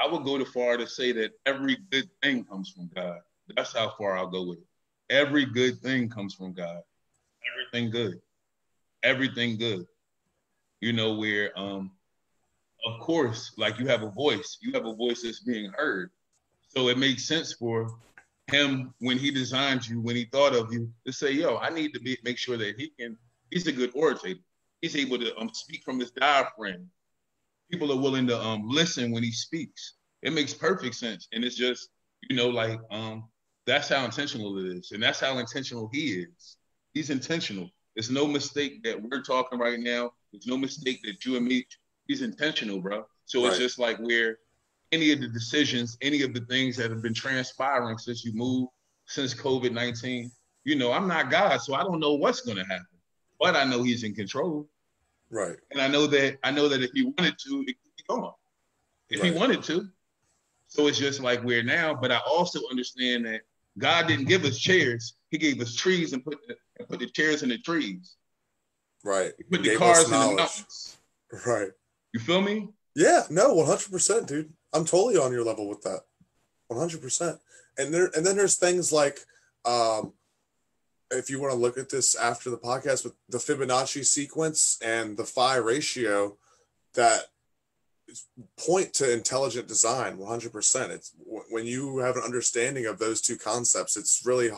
I would go too far to say that every good thing comes from God. That's how far I'll go with it. Every good thing comes from God. Everything good. Everything good. You know, where, of course, like you have a voice that's being heard. So it makes sense for him when he designed you, when he thought of you, to say, yo, I need to make sure that he's a good orator. He's able to speak from his diaphragm. People are willing to listen when he speaks. It makes perfect sense. And it's just, you know, like, that's how intentional it is. And that's how intentional he is. He's intentional. There's no mistake that we're talking right now. There's no mistake that you and me, he's intentional, bro. So right. It's just like where any of the decisions, any of the things that have been transpiring since you moved, since COVID-19, you know, I'm not God, so I don't know what's going to happen. But I know he's in control. Right. And I know that if he wanted to, it could be gone. If right. he wanted to. So it's just like where now, but I also understand that God didn't give us chairs. He gave us trees and put the chairs in the trees. Right. He put the cars in the mountains. Right. You feel me? Yeah. No, 100%, dude. I'm totally on your level with that. 100%. And then there's things like, if you want to look at this after the podcast, with the Fibonacci sequence and the phi ratio that point to intelligent design. 100%. It's when you have an understanding of those two concepts, it's really,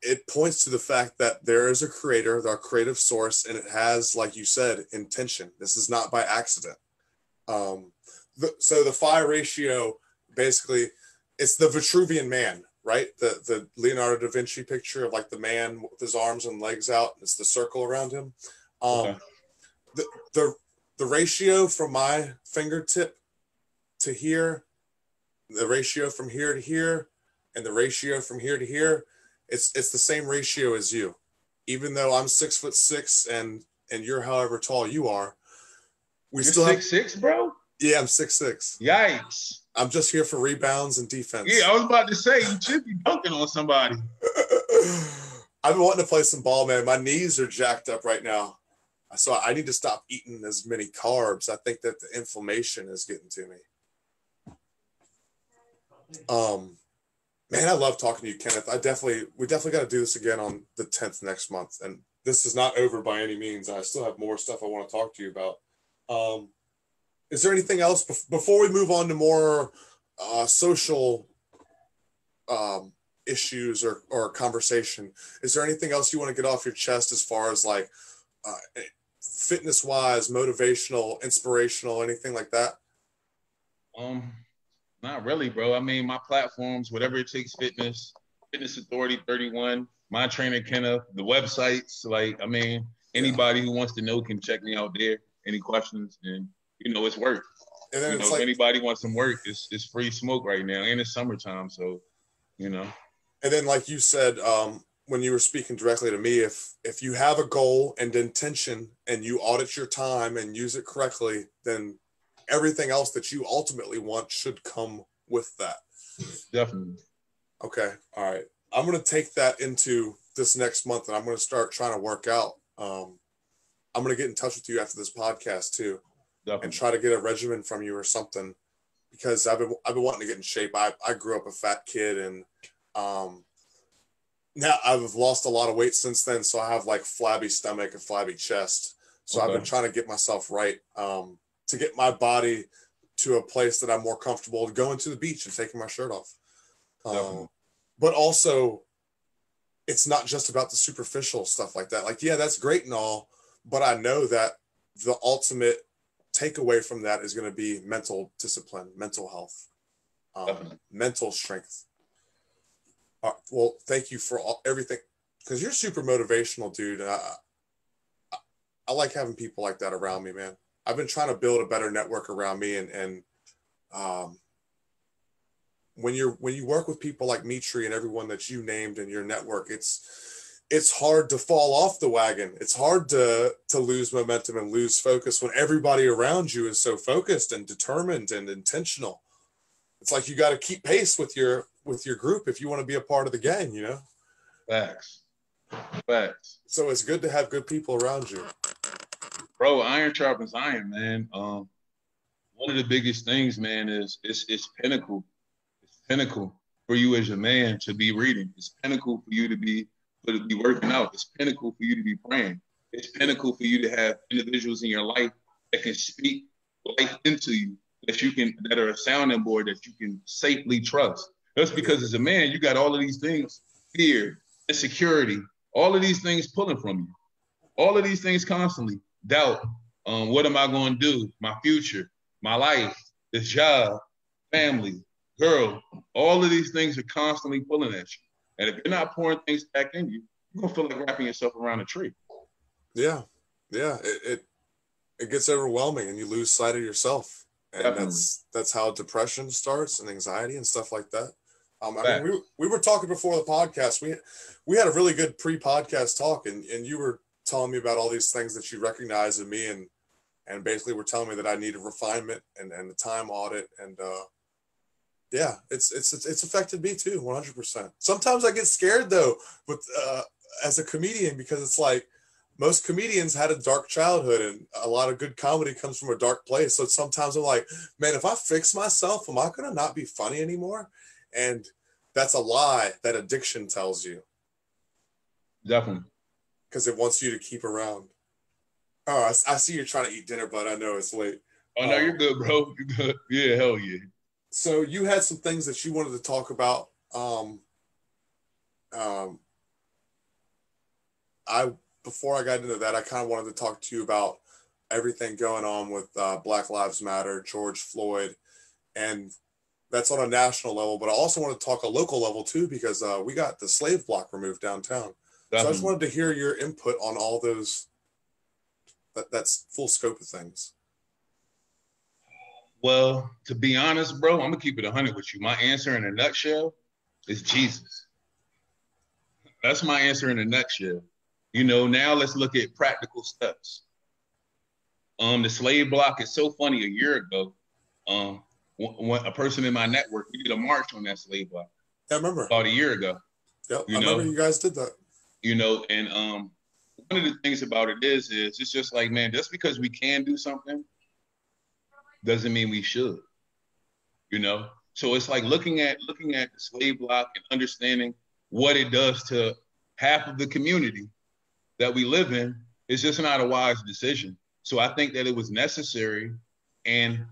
it points to the fact that there is a creator, our creative source, and it has, like you said, intention. This is not by accident. So the phi ratio, basically, it's the Vitruvian man, right? The Leonardo da Vinci picture of like the man with his arms and legs out. It's the circle around him. Okay. The ratio from my fingertip to here, the ratio from here to here, and the ratio from here to here, it's the same ratio as you. Even though I'm 6'6" and you're however tall you are, you're still 6'6", bro? Yeah, I'm 6'6". Yikes. I'm just here for rebounds and defense. Yeah, I was about to say, you should be dunking on somebody. I've been wanting to play some ball, man. My knees are jacked up right now. So I need to stop eating as many carbs. I think that the inflammation is getting to me. Man, I love talking to you, Kenneth. We definitely got to do this again on the 10th next month. And this is not over by any means. I still have more stuff I want to talk to you about. Is there anything else before we move on to more social issues or conversation? Is there anything else you want to get off your chest as far as like, fitness wise, motivational, inspirational, anything like that? Not really, bro. I mean, my platforms, Whatever It Takes Fitness, Fitness Authority 31, my trainer Kenneth, the websites, like, I mean, anybody who wants to know can check me out there. Any questions, and you know, it's work. And then if anybody wants some work, it's free smoke right now, and it's summertime, so you know. And then, like you said, when you were speaking directly to me, if you have a goal and intention and you audit your time and use it correctly, then everything else that you ultimately want should come with that. Definitely. Okay. All right. I'm going to take that into this next month, and I'm going to start trying to work out. I'm going to get in touch with you after this podcast too. Definitely. And try to get a regimen from you or something, because I've been wanting to get in shape. I grew up a fat kid, and, now I've lost a lot of weight since then, so I have like flabby stomach and flabby chest. So okay. I've been trying to get myself right, to get my body to a place that I'm more comfortable going to the beach and taking my shirt off. But also, it's not just about the superficial stuff like that. Like, yeah, that's great and all, but I know that the ultimate takeaway from that is going to be mental discipline, mental health, mental strength. Well, thank you for everything, because you're super motivational, dude. And I like having people like that around me, man. I've been trying to build a better network around me, and when you work with people like Mitri and everyone that you named in your network, it's hard to fall off the wagon. It's hard to lose momentum and lose focus when everybody around you is so focused and determined and intentional. It's like you got to keep pace with your group if you want to be a part of the gang, you know? Facts. So it's good to have good people around you. Bro, iron sharpens iron, man. One of the biggest things, man, is it's pinnacle. It's pinnacle for you as a man to be reading. It's pinnacle for you to be working out. It's pinnacle for you to be praying. It's pinnacle for you to have individuals in your life that can speak life into you, that are a sounding board that you can safely trust. That's because as a man, you got all of these things, fear, insecurity, all of these things pulling from you. All of these things constantly, doubt, what am I going to do, my future, my life, this job, family, girl, all of these things are constantly pulling at you. And if you're not pouring things back in you, you're going to feel like wrapping yourself around a tree. Yeah, it gets overwhelming and you lose sight of yourself. And that's how depression starts and anxiety and stuff like that. I mean, we were talking before the podcast. We had a really good pre-podcast talk, and you were telling me about all these things that you recognize in me, and basically were telling me that I needed refinement and the time audit, and yeah, it's affected me too, 100%. Sometimes I get scared though, but as a comedian, because it's like most comedians had a dark childhood, and a lot of good comedy comes from a dark place. So sometimes I'm like, man, if I fix myself, am I going to not be funny anymore? And that's a lie that addiction tells you. Definitely. Because it wants you to keep around. Oh, I see you're trying to eat dinner, but I know it's late. Oh, no, you're good, bro. You're good. Yeah, hell yeah. So you had some things that you wanted to talk about. Before I got into that, I kind of wanted to talk to you about everything going on with Black Lives Matter, George Floyd, and that's on a national level, but I also want to talk a local level too, because we got the slave block removed downtown. Definitely. So I just wanted to hear your input on all those, that's full scope of things. Well, to be honest, bro, I'm gonna keep it 100 with you. My answer in a nutshell is Jesus. That's my answer in a nutshell. You know, now let's look at practical steps. The slave block is so funny. A year ago, when a person in my network, we did a march on that slave block. I remember. About a year ago. Yep, I remember you guys did that. You know, and one of the things about it is it's just like, man, just because we can do something doesn't mean we should, you know? So it's like looking at the slave block and understanding what it does to half of the community that we live in. It's just not a wise decision. So I think that it was necessary. And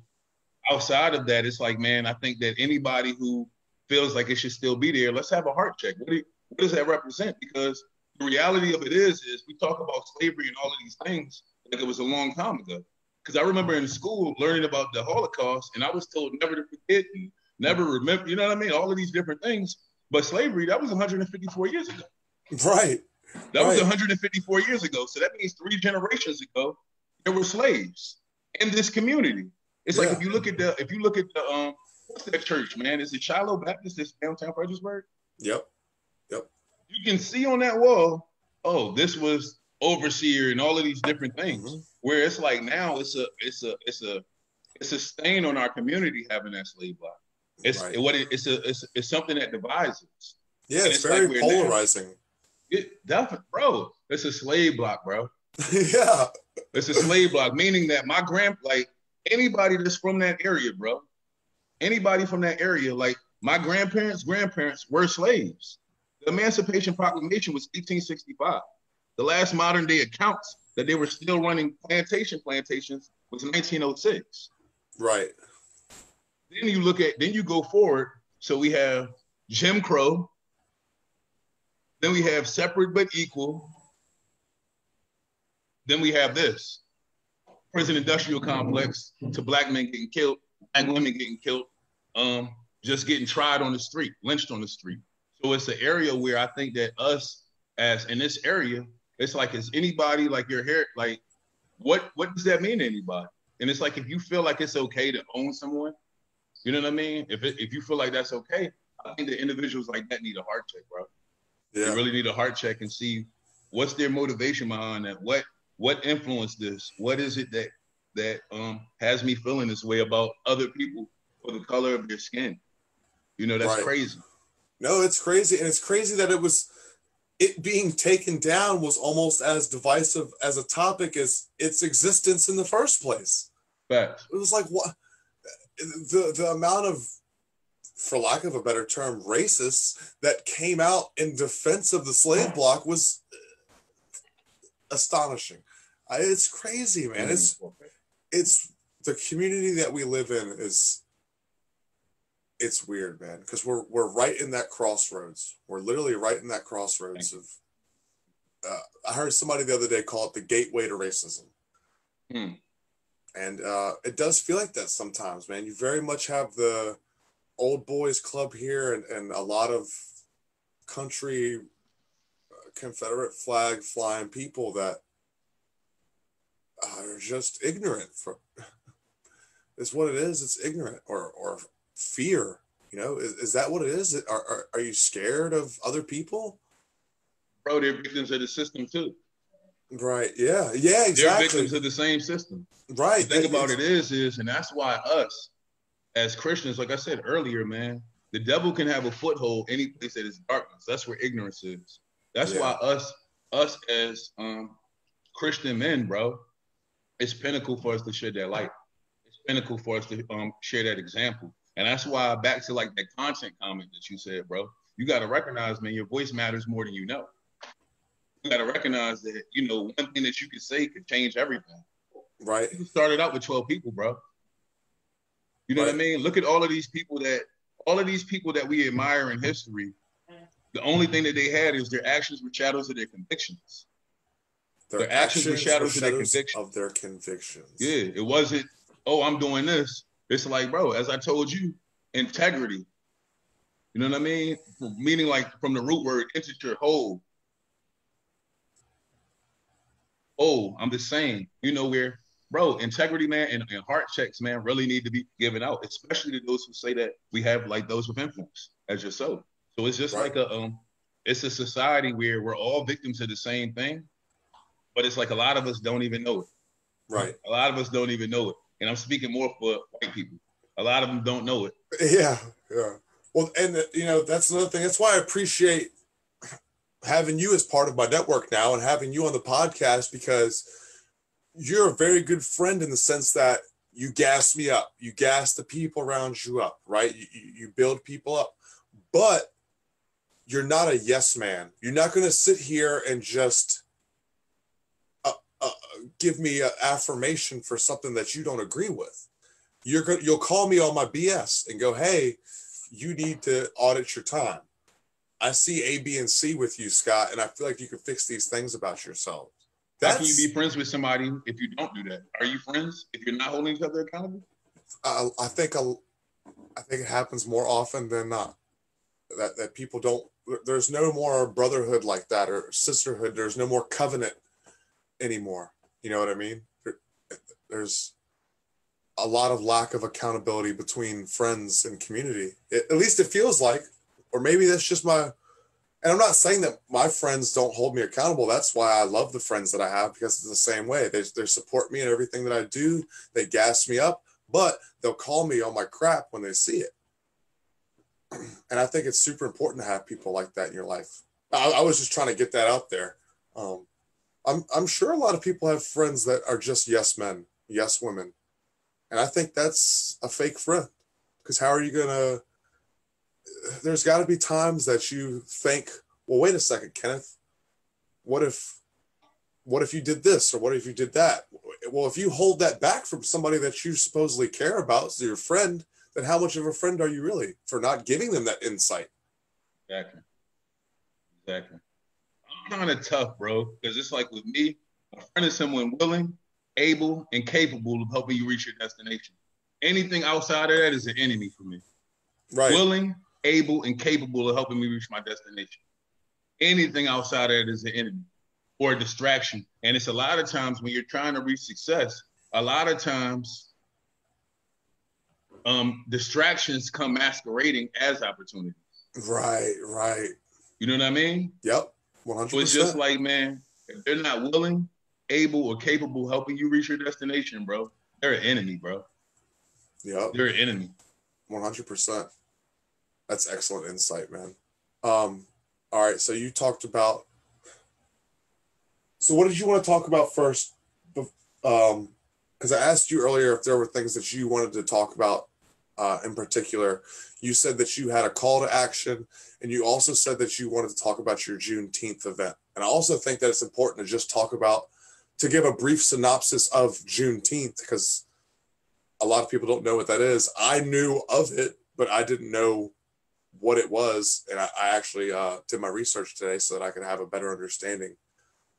outside of that, it's like, man, I think that anybody who feels like it should still be there, let's have a heart check. What does that represent? Because the reality of it is we talk about slavery and all of these things like it was a long time ago. Because I remember in school learning about the Holocaust, and I was told never to forget and never remember, you know what I mean? All of these different things. But slavery, that was 154 years ago. Right. That was 154 years ago. So that means 3 generations ago, there were slaves in this community. It's like if you look at the what's that church, man? Is it Shiloh Baptist that's downtown Fredericksburg? Yep. You can see on that wall, oh, this was overseer and all of these different things. Mm-hmm. Where it's like now it's a stain on our community having that slave block. It's something that divides us. Yeah, it's very like polarizing. Now, definitely, bro. It's a slave block, bro. Yeah. It's a slave block, meaning that my anybody that's from that area, bro, like my grandparents were slaves. The Emancipation Proclamation was 1865. The last modern day accounts that they were still running plantations was 1906. Right. Then you go forward. So we have Jim Crow. Then we have separate but equal. Then we have this prison industrial complex to black men getting killed, black women getting killed, just getting tried on the street, lynched on the street. So it's an area where I think that us as in this area, it's like, is anybody like your hair, like what does that mean to anybody? And it's like, if you feel like it's okay to own someone, you know what I mean? If you feel like that's okay, I think the individuals like that need a heart check, bro. Yeah. They really need a heart check and see what's their motivation behind that. What influenced this? What is it that has me feeling this way about other people for the color of their skin? You know, that's right. Crazy. No, it's crazy. And it's crazy that it being taken down was almost as divisive as a topic as its existence in the first place. Facts. It was like, what? The amount of, for lack of a better term, racists that came out in defense of the slave block was astonishing. It's crazy, man. It's the community that we live in is, it's weird, man, because we're right in that crossroads. We're literally right in that crossroads of, I heard somebody the other day call it the gateway to racism. Hmm. And it does feel like that sometimes, man. You very much have the old boys club here and a lot of country Confederate flag flying people that are just ignorant. It's what it is. It's ignorant or fear. You know, is that what it is? Are you scared of other people? Bro, they're victims of the system too. Right. Yeah. Yeah. Exactly. They're victims of the same system. Right. The thing about it is, and that's why us as Christians, like I said earlier, man, the devil can have a foothold any place that is darkness. That's where ignorance is. That's why us as Christian men, bro, it's pinnacle for us to share that light. It's pinnacle for us to share that example. And that's why back to like that content comment that you said, bro, you got to recognize, man, your voice matters more than you know. You got to recognize that, you know, one thing that you can say could change everything. Right. You started out with 12 people, bro. You know what I mean? Look at all of these people that we admire in history. The only thing that they had is their actions were shadows of their convictions. Their actions were shadows of their convictions. Yeah, it wasn't, oh, I'm doing this. It's like, bro, as I told you, integrity. You know what I mean? Meaning like from the root word, integer, whole. Oh, I'm the same. You know where, bro, integrity, man, and heart checks, man, really need to be given out, especially to those who say that we have like those with influence as yourself. So it's just like it's a society where we're all victims of the same thing, but it's like a lot of us don't even know it. Right. A lot of us don't even know it. And I'm speaking more for white people. A lot of them don't know it. Yeah. Yeah. Well, and you know, that's another thing. That's why I appreciate having you as part of my network now and having you on the podcast, because you're a very good friend in the sense that you gas me up. You gas the people around you up, right? You build people up, but you're not a yes man. You're not going to sit here and just give me an affirmation for something that you don't agree with. You'll call me on my BS and go, hey, you need to audit your time. I see A, B, and C with you, Scott, and I feel like you can fix these things about yourself. How can you be friends with somebody if you don't do that? Are you friends if you're not holding each other accountable? I think it happens more often than not. That people don't. There's no more brotherhood like that or sisterhood. There's no more covenant anymore. You know what I mean? There's a lot of lack of accountability between friends and community. At least it feels like. Or maybe that's just my, and I'm not saying that my friends don't hold me accountable. That's why I love the friends that I have, because it's the same way. They support me in everything that I do. They gas me up, but they'll call me on my crap when they see it. And I think it's super important to have people like that in your life. I was just trying to get that out there. I'm sure a lot of people have friends that are just yes men, yes women. And I think that's a fake friend, because how are you going to, there's got to be times that you think, well, wait a second, Kenneth, what if you did this, or what if you did that? Well, if you hold that back from somebody that you supposedly care about, so your friend, then how much of a friend are you really for not giving them that insight? Exactly. I'm kind of tough, bro, because it's like with me, a friend is someone willing, able, and capable of helping you reach your destination. Anything outside of that is an enemy for me. Right. Willing, able, and capable of helping me reach my destination. Anything outside of that is an enemy or a distraction. And it's a lot of times when you're trying to reach success, a lot of times distractions come masquerading as opportunities. Right, right. You know what I mean? Yep, 100%. So it's just like, man, if they're not willing, able, or capable helping you reach your destination, bro, they're an enemy, bro. Yep. They're an enemy. 100%. That's excellent insight, man. All right, so you talked about, so what did you want to talk about first? Because I asked you earlier if there were things that you wanted to talk about in particular. You said that you had a call to action, and you also said that you wanted to talk about your Juneteenth event. And I also think that it's important to just talk about, to give a brief synopsis of Juneteenth, because a lot of people don't know what that is. I knew of it, but I didn't know what it was. And I actually did my research today so that I could have a better understanding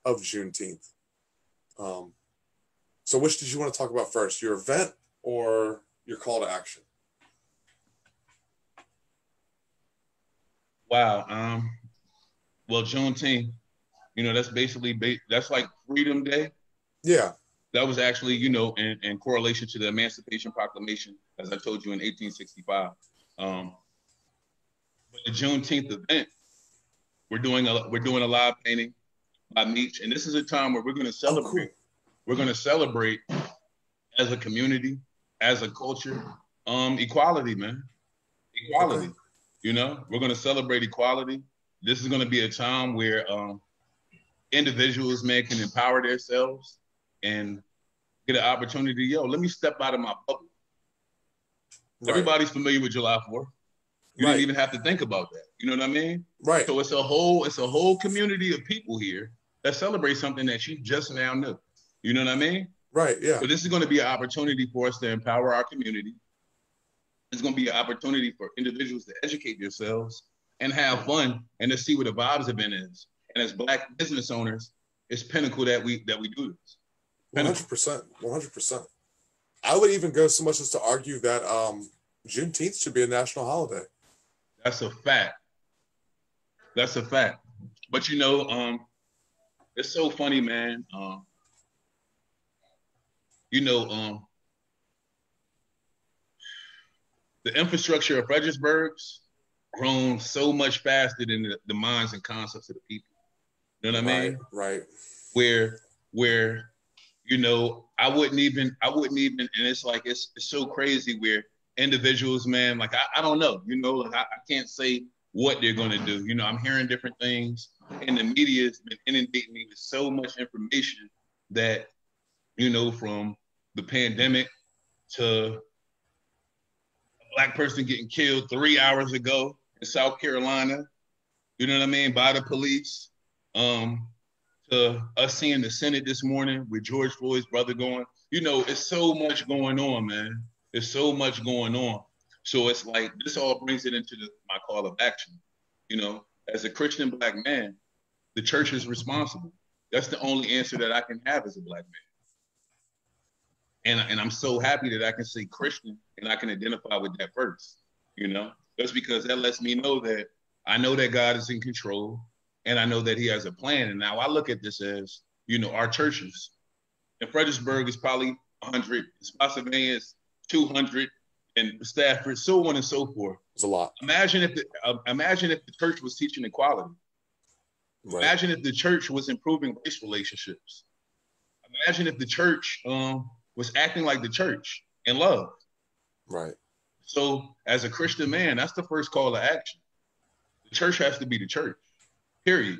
of Juneteenth. So which did you want to talk about first, your event or your call to action? Wow. Well, Juneteenth, you know, that's basically, that's like Freedom Day. Yeah. That was actually, you know, in correlation to the Emancipation Proclamation, as I told you, in 1865. But the Juneteenth event, we're doing a live painting by Meech. And this is a time where we're going to celebrate. Oh, cool. We're going to celebrate as a community, as a culture, equality, man. Equality. Okay. You know, we're going to celebrate equality. This is going to be a time where individuals, man, can empower themselves and get an opportunity. Yo, let me step out of my bubble. Right. Everybody's familiar with July 4th. You right. Didn't even have to think about that. You know what I mean? Right. So it's a whole community of people here that celebrate something that you just now knew. You know what I mean? Right, yeah. So this is going to be an opportunity for us to empower our community. It's going to be an opportunity for individuals to educate themselves and have fun and to see what the Vibes event is. And as Black business owners, it's pinnacle that we do this. Pinnacle. 100%, 100%. I would even go so much as to argue that Juneteenth should be a national holiday. That's a fact. That's a fact. But you know, it's so funny, man. You know, the infrastructure of Fredericksburg's grown so much faster than the minds and concepts of the people. You know what I mean? Right. Where, you know, I wouldn't even, and it's like, it's so crazy where individuals, man, like, I don't know, you know, like I can't say what they're going to do. You know, I'm hearing different things, and the media has been inundating me with so much information that, you know, from the pandemic to a Black person getting killed 3 hours ago in South Carolina, you know what I mean, by the police, to us seeing the Senate this morning with George Floyd's brother going, you know, it's so much going on, man. There's so much going on. So it's like, this all brings it into my call of action. You know, as a Christian Black man, the church is responsible. That's the only answer that I can have as a Black man. And I'm so happy that I can say Christian and I can identify with that verse, you know? That's because that lets me know that I know that God is in control and I know that he has a plan. And now I look at this as, you know, our churches. And Fredericksburg is probably 100, Spotsylvania is 200, and Stafford, so on and so forth. It's a lot. Imagine if the church was teaching equality. Right. Imagine if the church was improving race relationships. Imagine if the church was acting like the church in love. Right. So as a Christian man, that's the first call to action. The church has to be the church, period.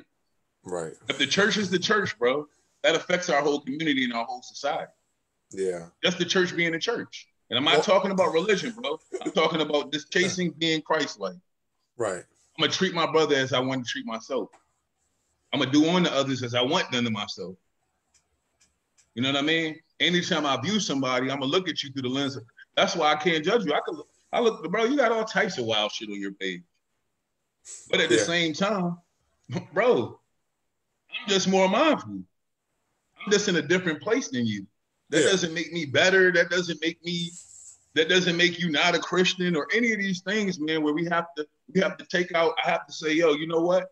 Right. If the church is the church, bro, that affects our whole community and our whole society. Yeah. Just the church being the church. And I'm not talking about religion, bro. I'm talking about just chasing being Christ-like. Right. I'm going to treat my brother as I want to treat myself. I'm going to do unto others as I want done to myself. You know what I mean? Anytime I view somebody, I'm going to look at you through the lens of, that's why I can't judge you. I look, bro, you got all types of wild shit on your page. But at the same time, bro, I'm just more mindful. I'm just in a different place than you. That doesn't make me better. That doesn't make you not a Christian or any of these things, man, where we have to take out, I have to say, yo, you know what?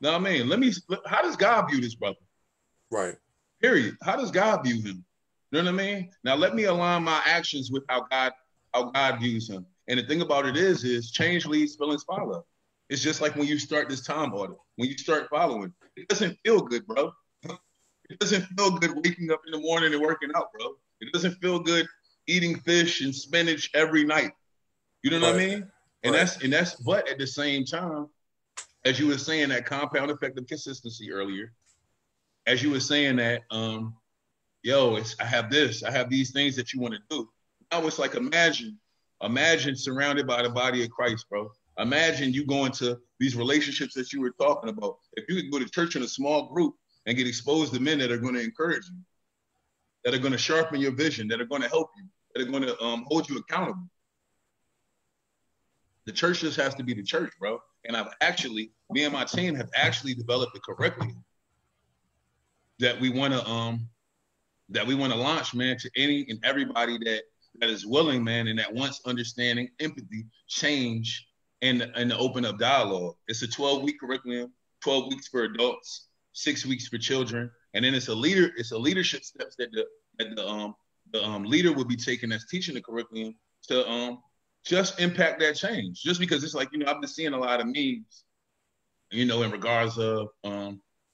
No, man, how does God view this brother? Right. Period. How does God view him? You know what I mean? Now let me align my actions with how God views him. And the thing about it is change leads, feelings follow. It's just like when you start this time audit, when you start following, it doesn't feel good, bro. It doesn't feel good waking up in the morning and working out, bro. It doesn't feel good eating fish and spinach every night. You know what I mean? And that's but at the same time, as you were saying that compound effect of consistency earlier, as you were saying that, yo, I have these things that you want to do. Now it's like imagine surrounded by the body of Christ, bro. Imagine you going to these relationships that you were talking about. If you could go to church in a small group and get exposed to men that are going to encourage you, that are going to sharpen your vision, that are going to help you, that are going to hold you accountable. The church just has to be the church, bro. And me and my team have actually developed a curriculum that we want to launch, man, to any and everybody that is willing, man, and that wants understanding, empathy, change, and the open up dialogue. It's a 12-week curriculum, 12 weeks for adults, 6 weeks for children, and then it's a leadership steps that the leader will be taking that's teaching the curriculum to just impact that change. Just because it's like, you know, I've been seeing a lot of memes, you know, in regards of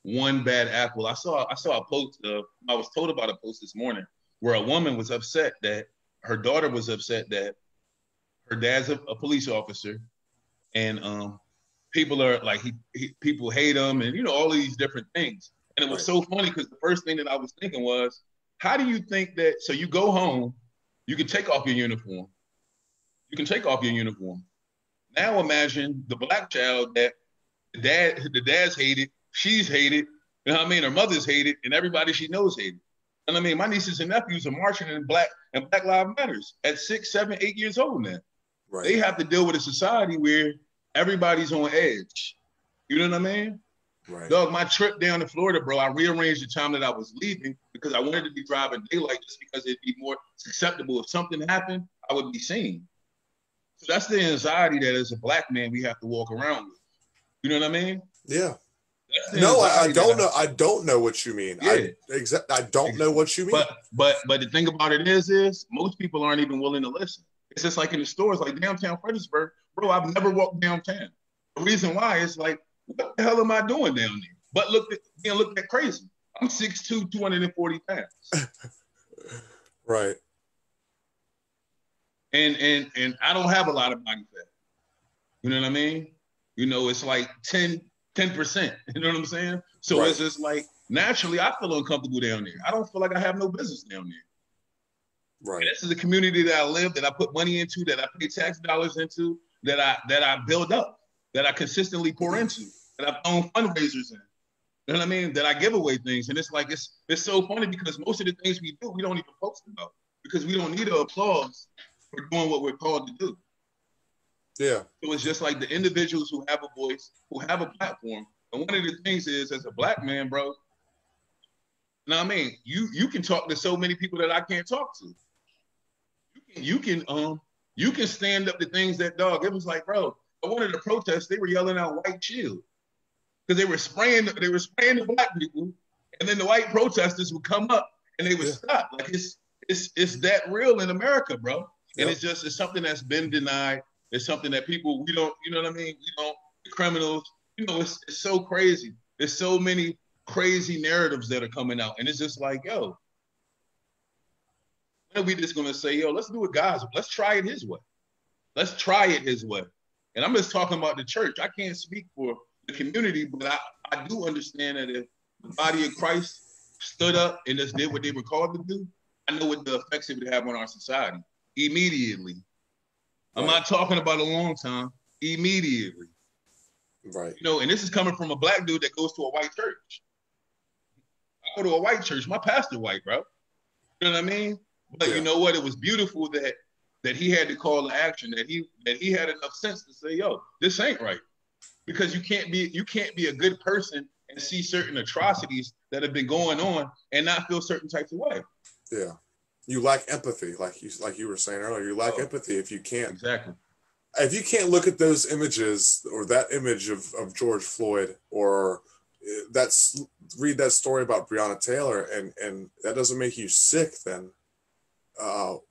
one bad apple. I saw a post. I was told about a post this morning where a woman was upset that her daughter was upset that her dad's a police officer, and people are like people hate him, and you know, all of these different things. And it was so funny because the first thing that I was thinking was, how do you think that? So you go home, you can take off your uniform. You can take off your uniform. Now imagine the black child that the dad's hated, she's hated, you know what I mean? Her mother's hated, and everybody she knows hated. And I mean, my nieces and nephews are marching in Black Lives Matters at 6, 7, 8 years old now. Right. They have to deal with a society where everybody's on edge. You know what I mean? Right. Dog, my trip down to Florida, bro, I rearranged the time that I was leaving because I wanted to be driving daylight just because it'd be more susceptible. If something happened, I would be seen. So that's the anxiety that as a black man we have to walk around with. You know what I mean? Yeah. No, I don't know. I don't know what you mean. Yeah. I don't know what you mean. But the thing about it is most people aren't even willing to listen. It's just like in the stores, like downtown Fredericksburg, bro, I've never walked downtown. The reason why is like, what the hell am I doing down there? But looked at crazy. I'm 6'2", 240 pounds. Right. And I don't have a lot of body fat. You know what I mean? You know, it's like 10%. You know what I'm saying? So it's just like, naturally, I feel uncomfortable down there. I don't feel like I have no business down there. Right. And this is a community that I live, that I put money into, that I pay tax dollars into, that I build up, that I consistently pour into, that I've owned fundraisers in. You know what I mean? That I give away things. And it's like, it's so funny because most of the things we do, we don't even post about because we don't need the applause for doing what we're called to do. Yeah. So it's just like the individuals who have a voice, who have a platform. And one of the things is, as a black man, bro, you know what I mean? You can talk to so many people that I can't talk to. You can stand up to things that, dog, it was like, bro, I wanted to protest. They were yelling out white shield because they were spraying the black people. And then the white protesters would come up and they would stop. Like it's that real in America, bro. And it's something that's been denied. It's something that people, we don't, you know what I mean? We don't, the criminals, you know, it's so crazy. There's so many crazy narratives that are coming out. And it's just like, yo, when are we just going to say, yo, let's do it God's way. Let's try it his way. Let's try it his way. And I'm just talking about the church. I can't speak for the community, but I do understand that if the body of Christ stood up and just did what they were called to do, I know what the effects it would have on our society immediately. I'm not talking about a long time, immediately. Right. You know, and this is coming from a black dude that goes to a white church. I go to a white church, my pastor white, bro. You know what I mean? But you know what? It was beautiful that he had to call to action, that he had enough sense to say, yo, this ain't right. because you can't be a good person and see certain atrocities that have been going on and not feel certain types of way. Yeah. You lack empathy, like you were saying earlier. You lack empathy if you can't. Exactly. If you can't look at those images or that image of George Floyd, or read that story about Breonna Taylor, and that doesn't make you sick, then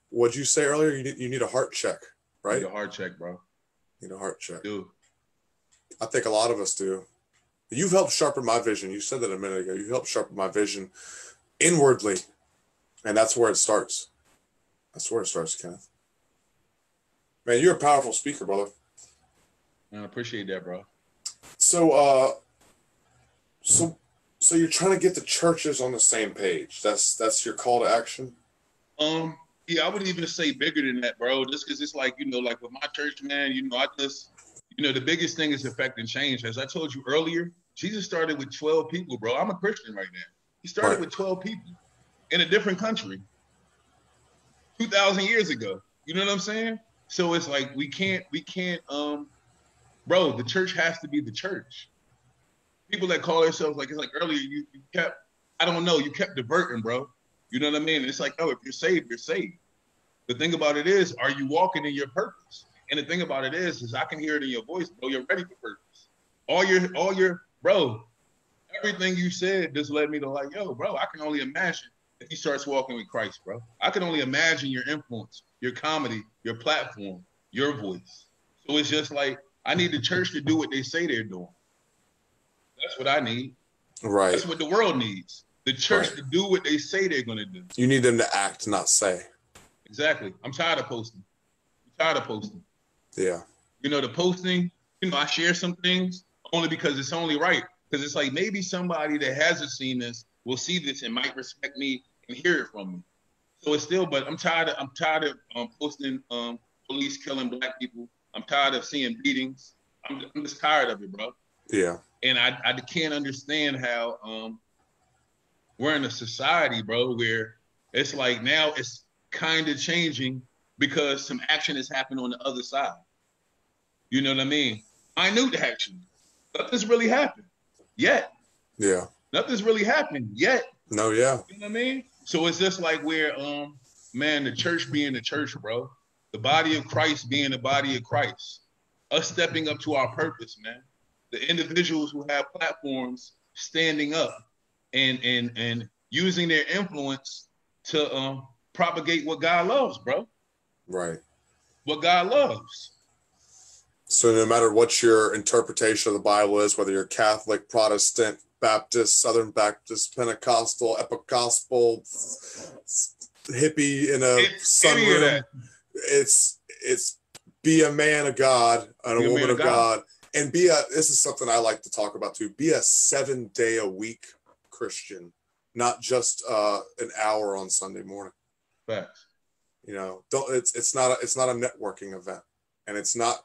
what'd you say earlier? You need a heart check, right? You need a heart check, bro. You need a heart check. Dude. I think a lot of us do. You've helped sharpen my vision. You said that a minute ago. You helped sharpen my vision inwardly. And that's where it starts. That's where it starts, Kenneth. Man, you're a powerful speaker, brother. Man, I appreciate that, bro. So you're trying to get the churches on the same page. That's your call to action? Yeah, I would even say bigger than that, bro. Just because it's like, like with my church, man, the biggest thing is effect and change. As I told you earlier, Jesus started with 12 people, bro. I'm a Christian right now. He started with 12 people in a different country 2,000 years ago. You know what I'm saying? So it's like, bro, the church has to be the church. People that call themselves, earlier, you kept diverting, bro. You know what I mean? It's like, if you're saved, you're saved. The thing about it is, are you walking in your purpose? And the thing about it is I can hear it in your voice, bro. You're ready for purpose. Bro, everything you said just led me to bro, I can only imagine if he starts walking with Christ, bro. I can only imagine your influence, your comedy, your platform, your voice. So it's just like, I need the church to do what they say they're doing. That's what I need. Right. That's what the world needs. The church to do what they say they're going to do. You need them to act, not say. Exactly. I'm tired of posting. Yeah. The posting, I share some things only because it's only right. Because it's like maybe somebody that hasn't seen this will see this and might respect me and hear it from me. So it's still, but I'm tired of posting police killing black people. I'm tired of seeing beatings. I'm just tired of it, bro. Yeah. And I can't understand how we're in a society, bro, where it's like now it's kind of changing because some action has happened on the other side. You know what I mean? Minute action. Nothing's really happened yet. Yeah. Nothing's really happened yet. No, yeah. You know what I mean? So it's just like where, man, the church being the church, bro. The body of Christ being the body of Christ. Us stepping up to our purpose, man. The individuals who have platforms standing up and using their influence to propagate what God loves, bro. Right. What God loves. So no matter what your interpretation of the Bible is, whether you're Catholic, Protestant, Baptist, Southern Baptist, Pentecostal, Episcopal, hippie in a sunroom, it's be a man of God and a woman of God. And this is something I like to talk about too, be a 7-day-a-week Christian, not just an hour on Sunday morning. Facts. It's not a networking event, and it's not.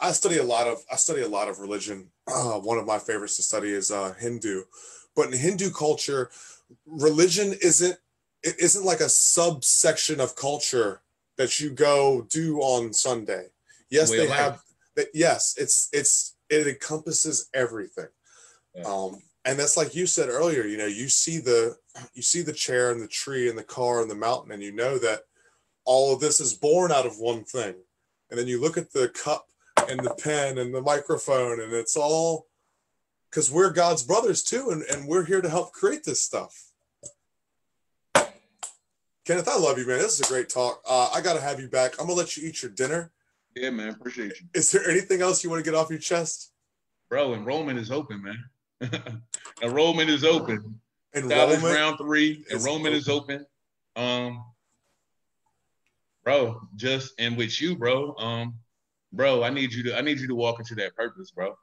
I study a lot of religion. One of my favorites to study is Hindu, but in Hindu culture, religion isn't like a subsection of culture that you go do on Sunday. Yes, they have. Yes, it encompasses everything. Yeah. And that's like you said earlier, you see the chair and the tree and the car and the mountain, and that all of this is born out of one thing. And then you look at the cup and the pen and the microphone, and it's all because we're God's brothers too. And we're here to help create this stuff. Kenneth, I love you, man. This is a great talk. I got to have you back. I'm going to let you eat your dinner. Yeah, man. Appreciate you. Is there anything else you want to get off your chest? Bro, enrollment is open, man. Enrollment is open. Enrollment round 3. Enrollment is open. Bro, and with you, bro. Bro, I need you to walk into that purpose, bro.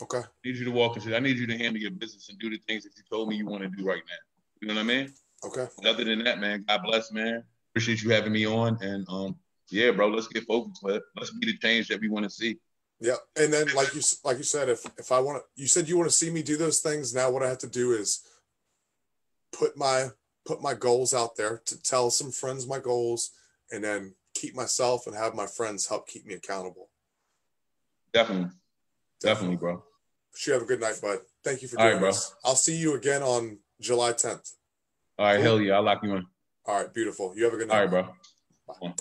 Okay. I need you to handle your business and do the things that you told me you want to do right now. You know what I mean? Okay. Other than that, man, God bless, man. Appreciate you having me on, and yeah, bro, let's get focused. Let's be the change that we want to see. Yeah, and then like you said, if I want to, you said you want to see me do those things. Now what I have to do is put my goals out there, to tell some friends my goals, and then keep myself and have my friends help keep me accountable. Definitely. Definitely, bro. You have a good night, bud. Thank you for joining us. I'll see you again on July 10th. All right, hell yeah. I'll lock you in. All right, beautiful. You have a good night. All right, bro. Bye.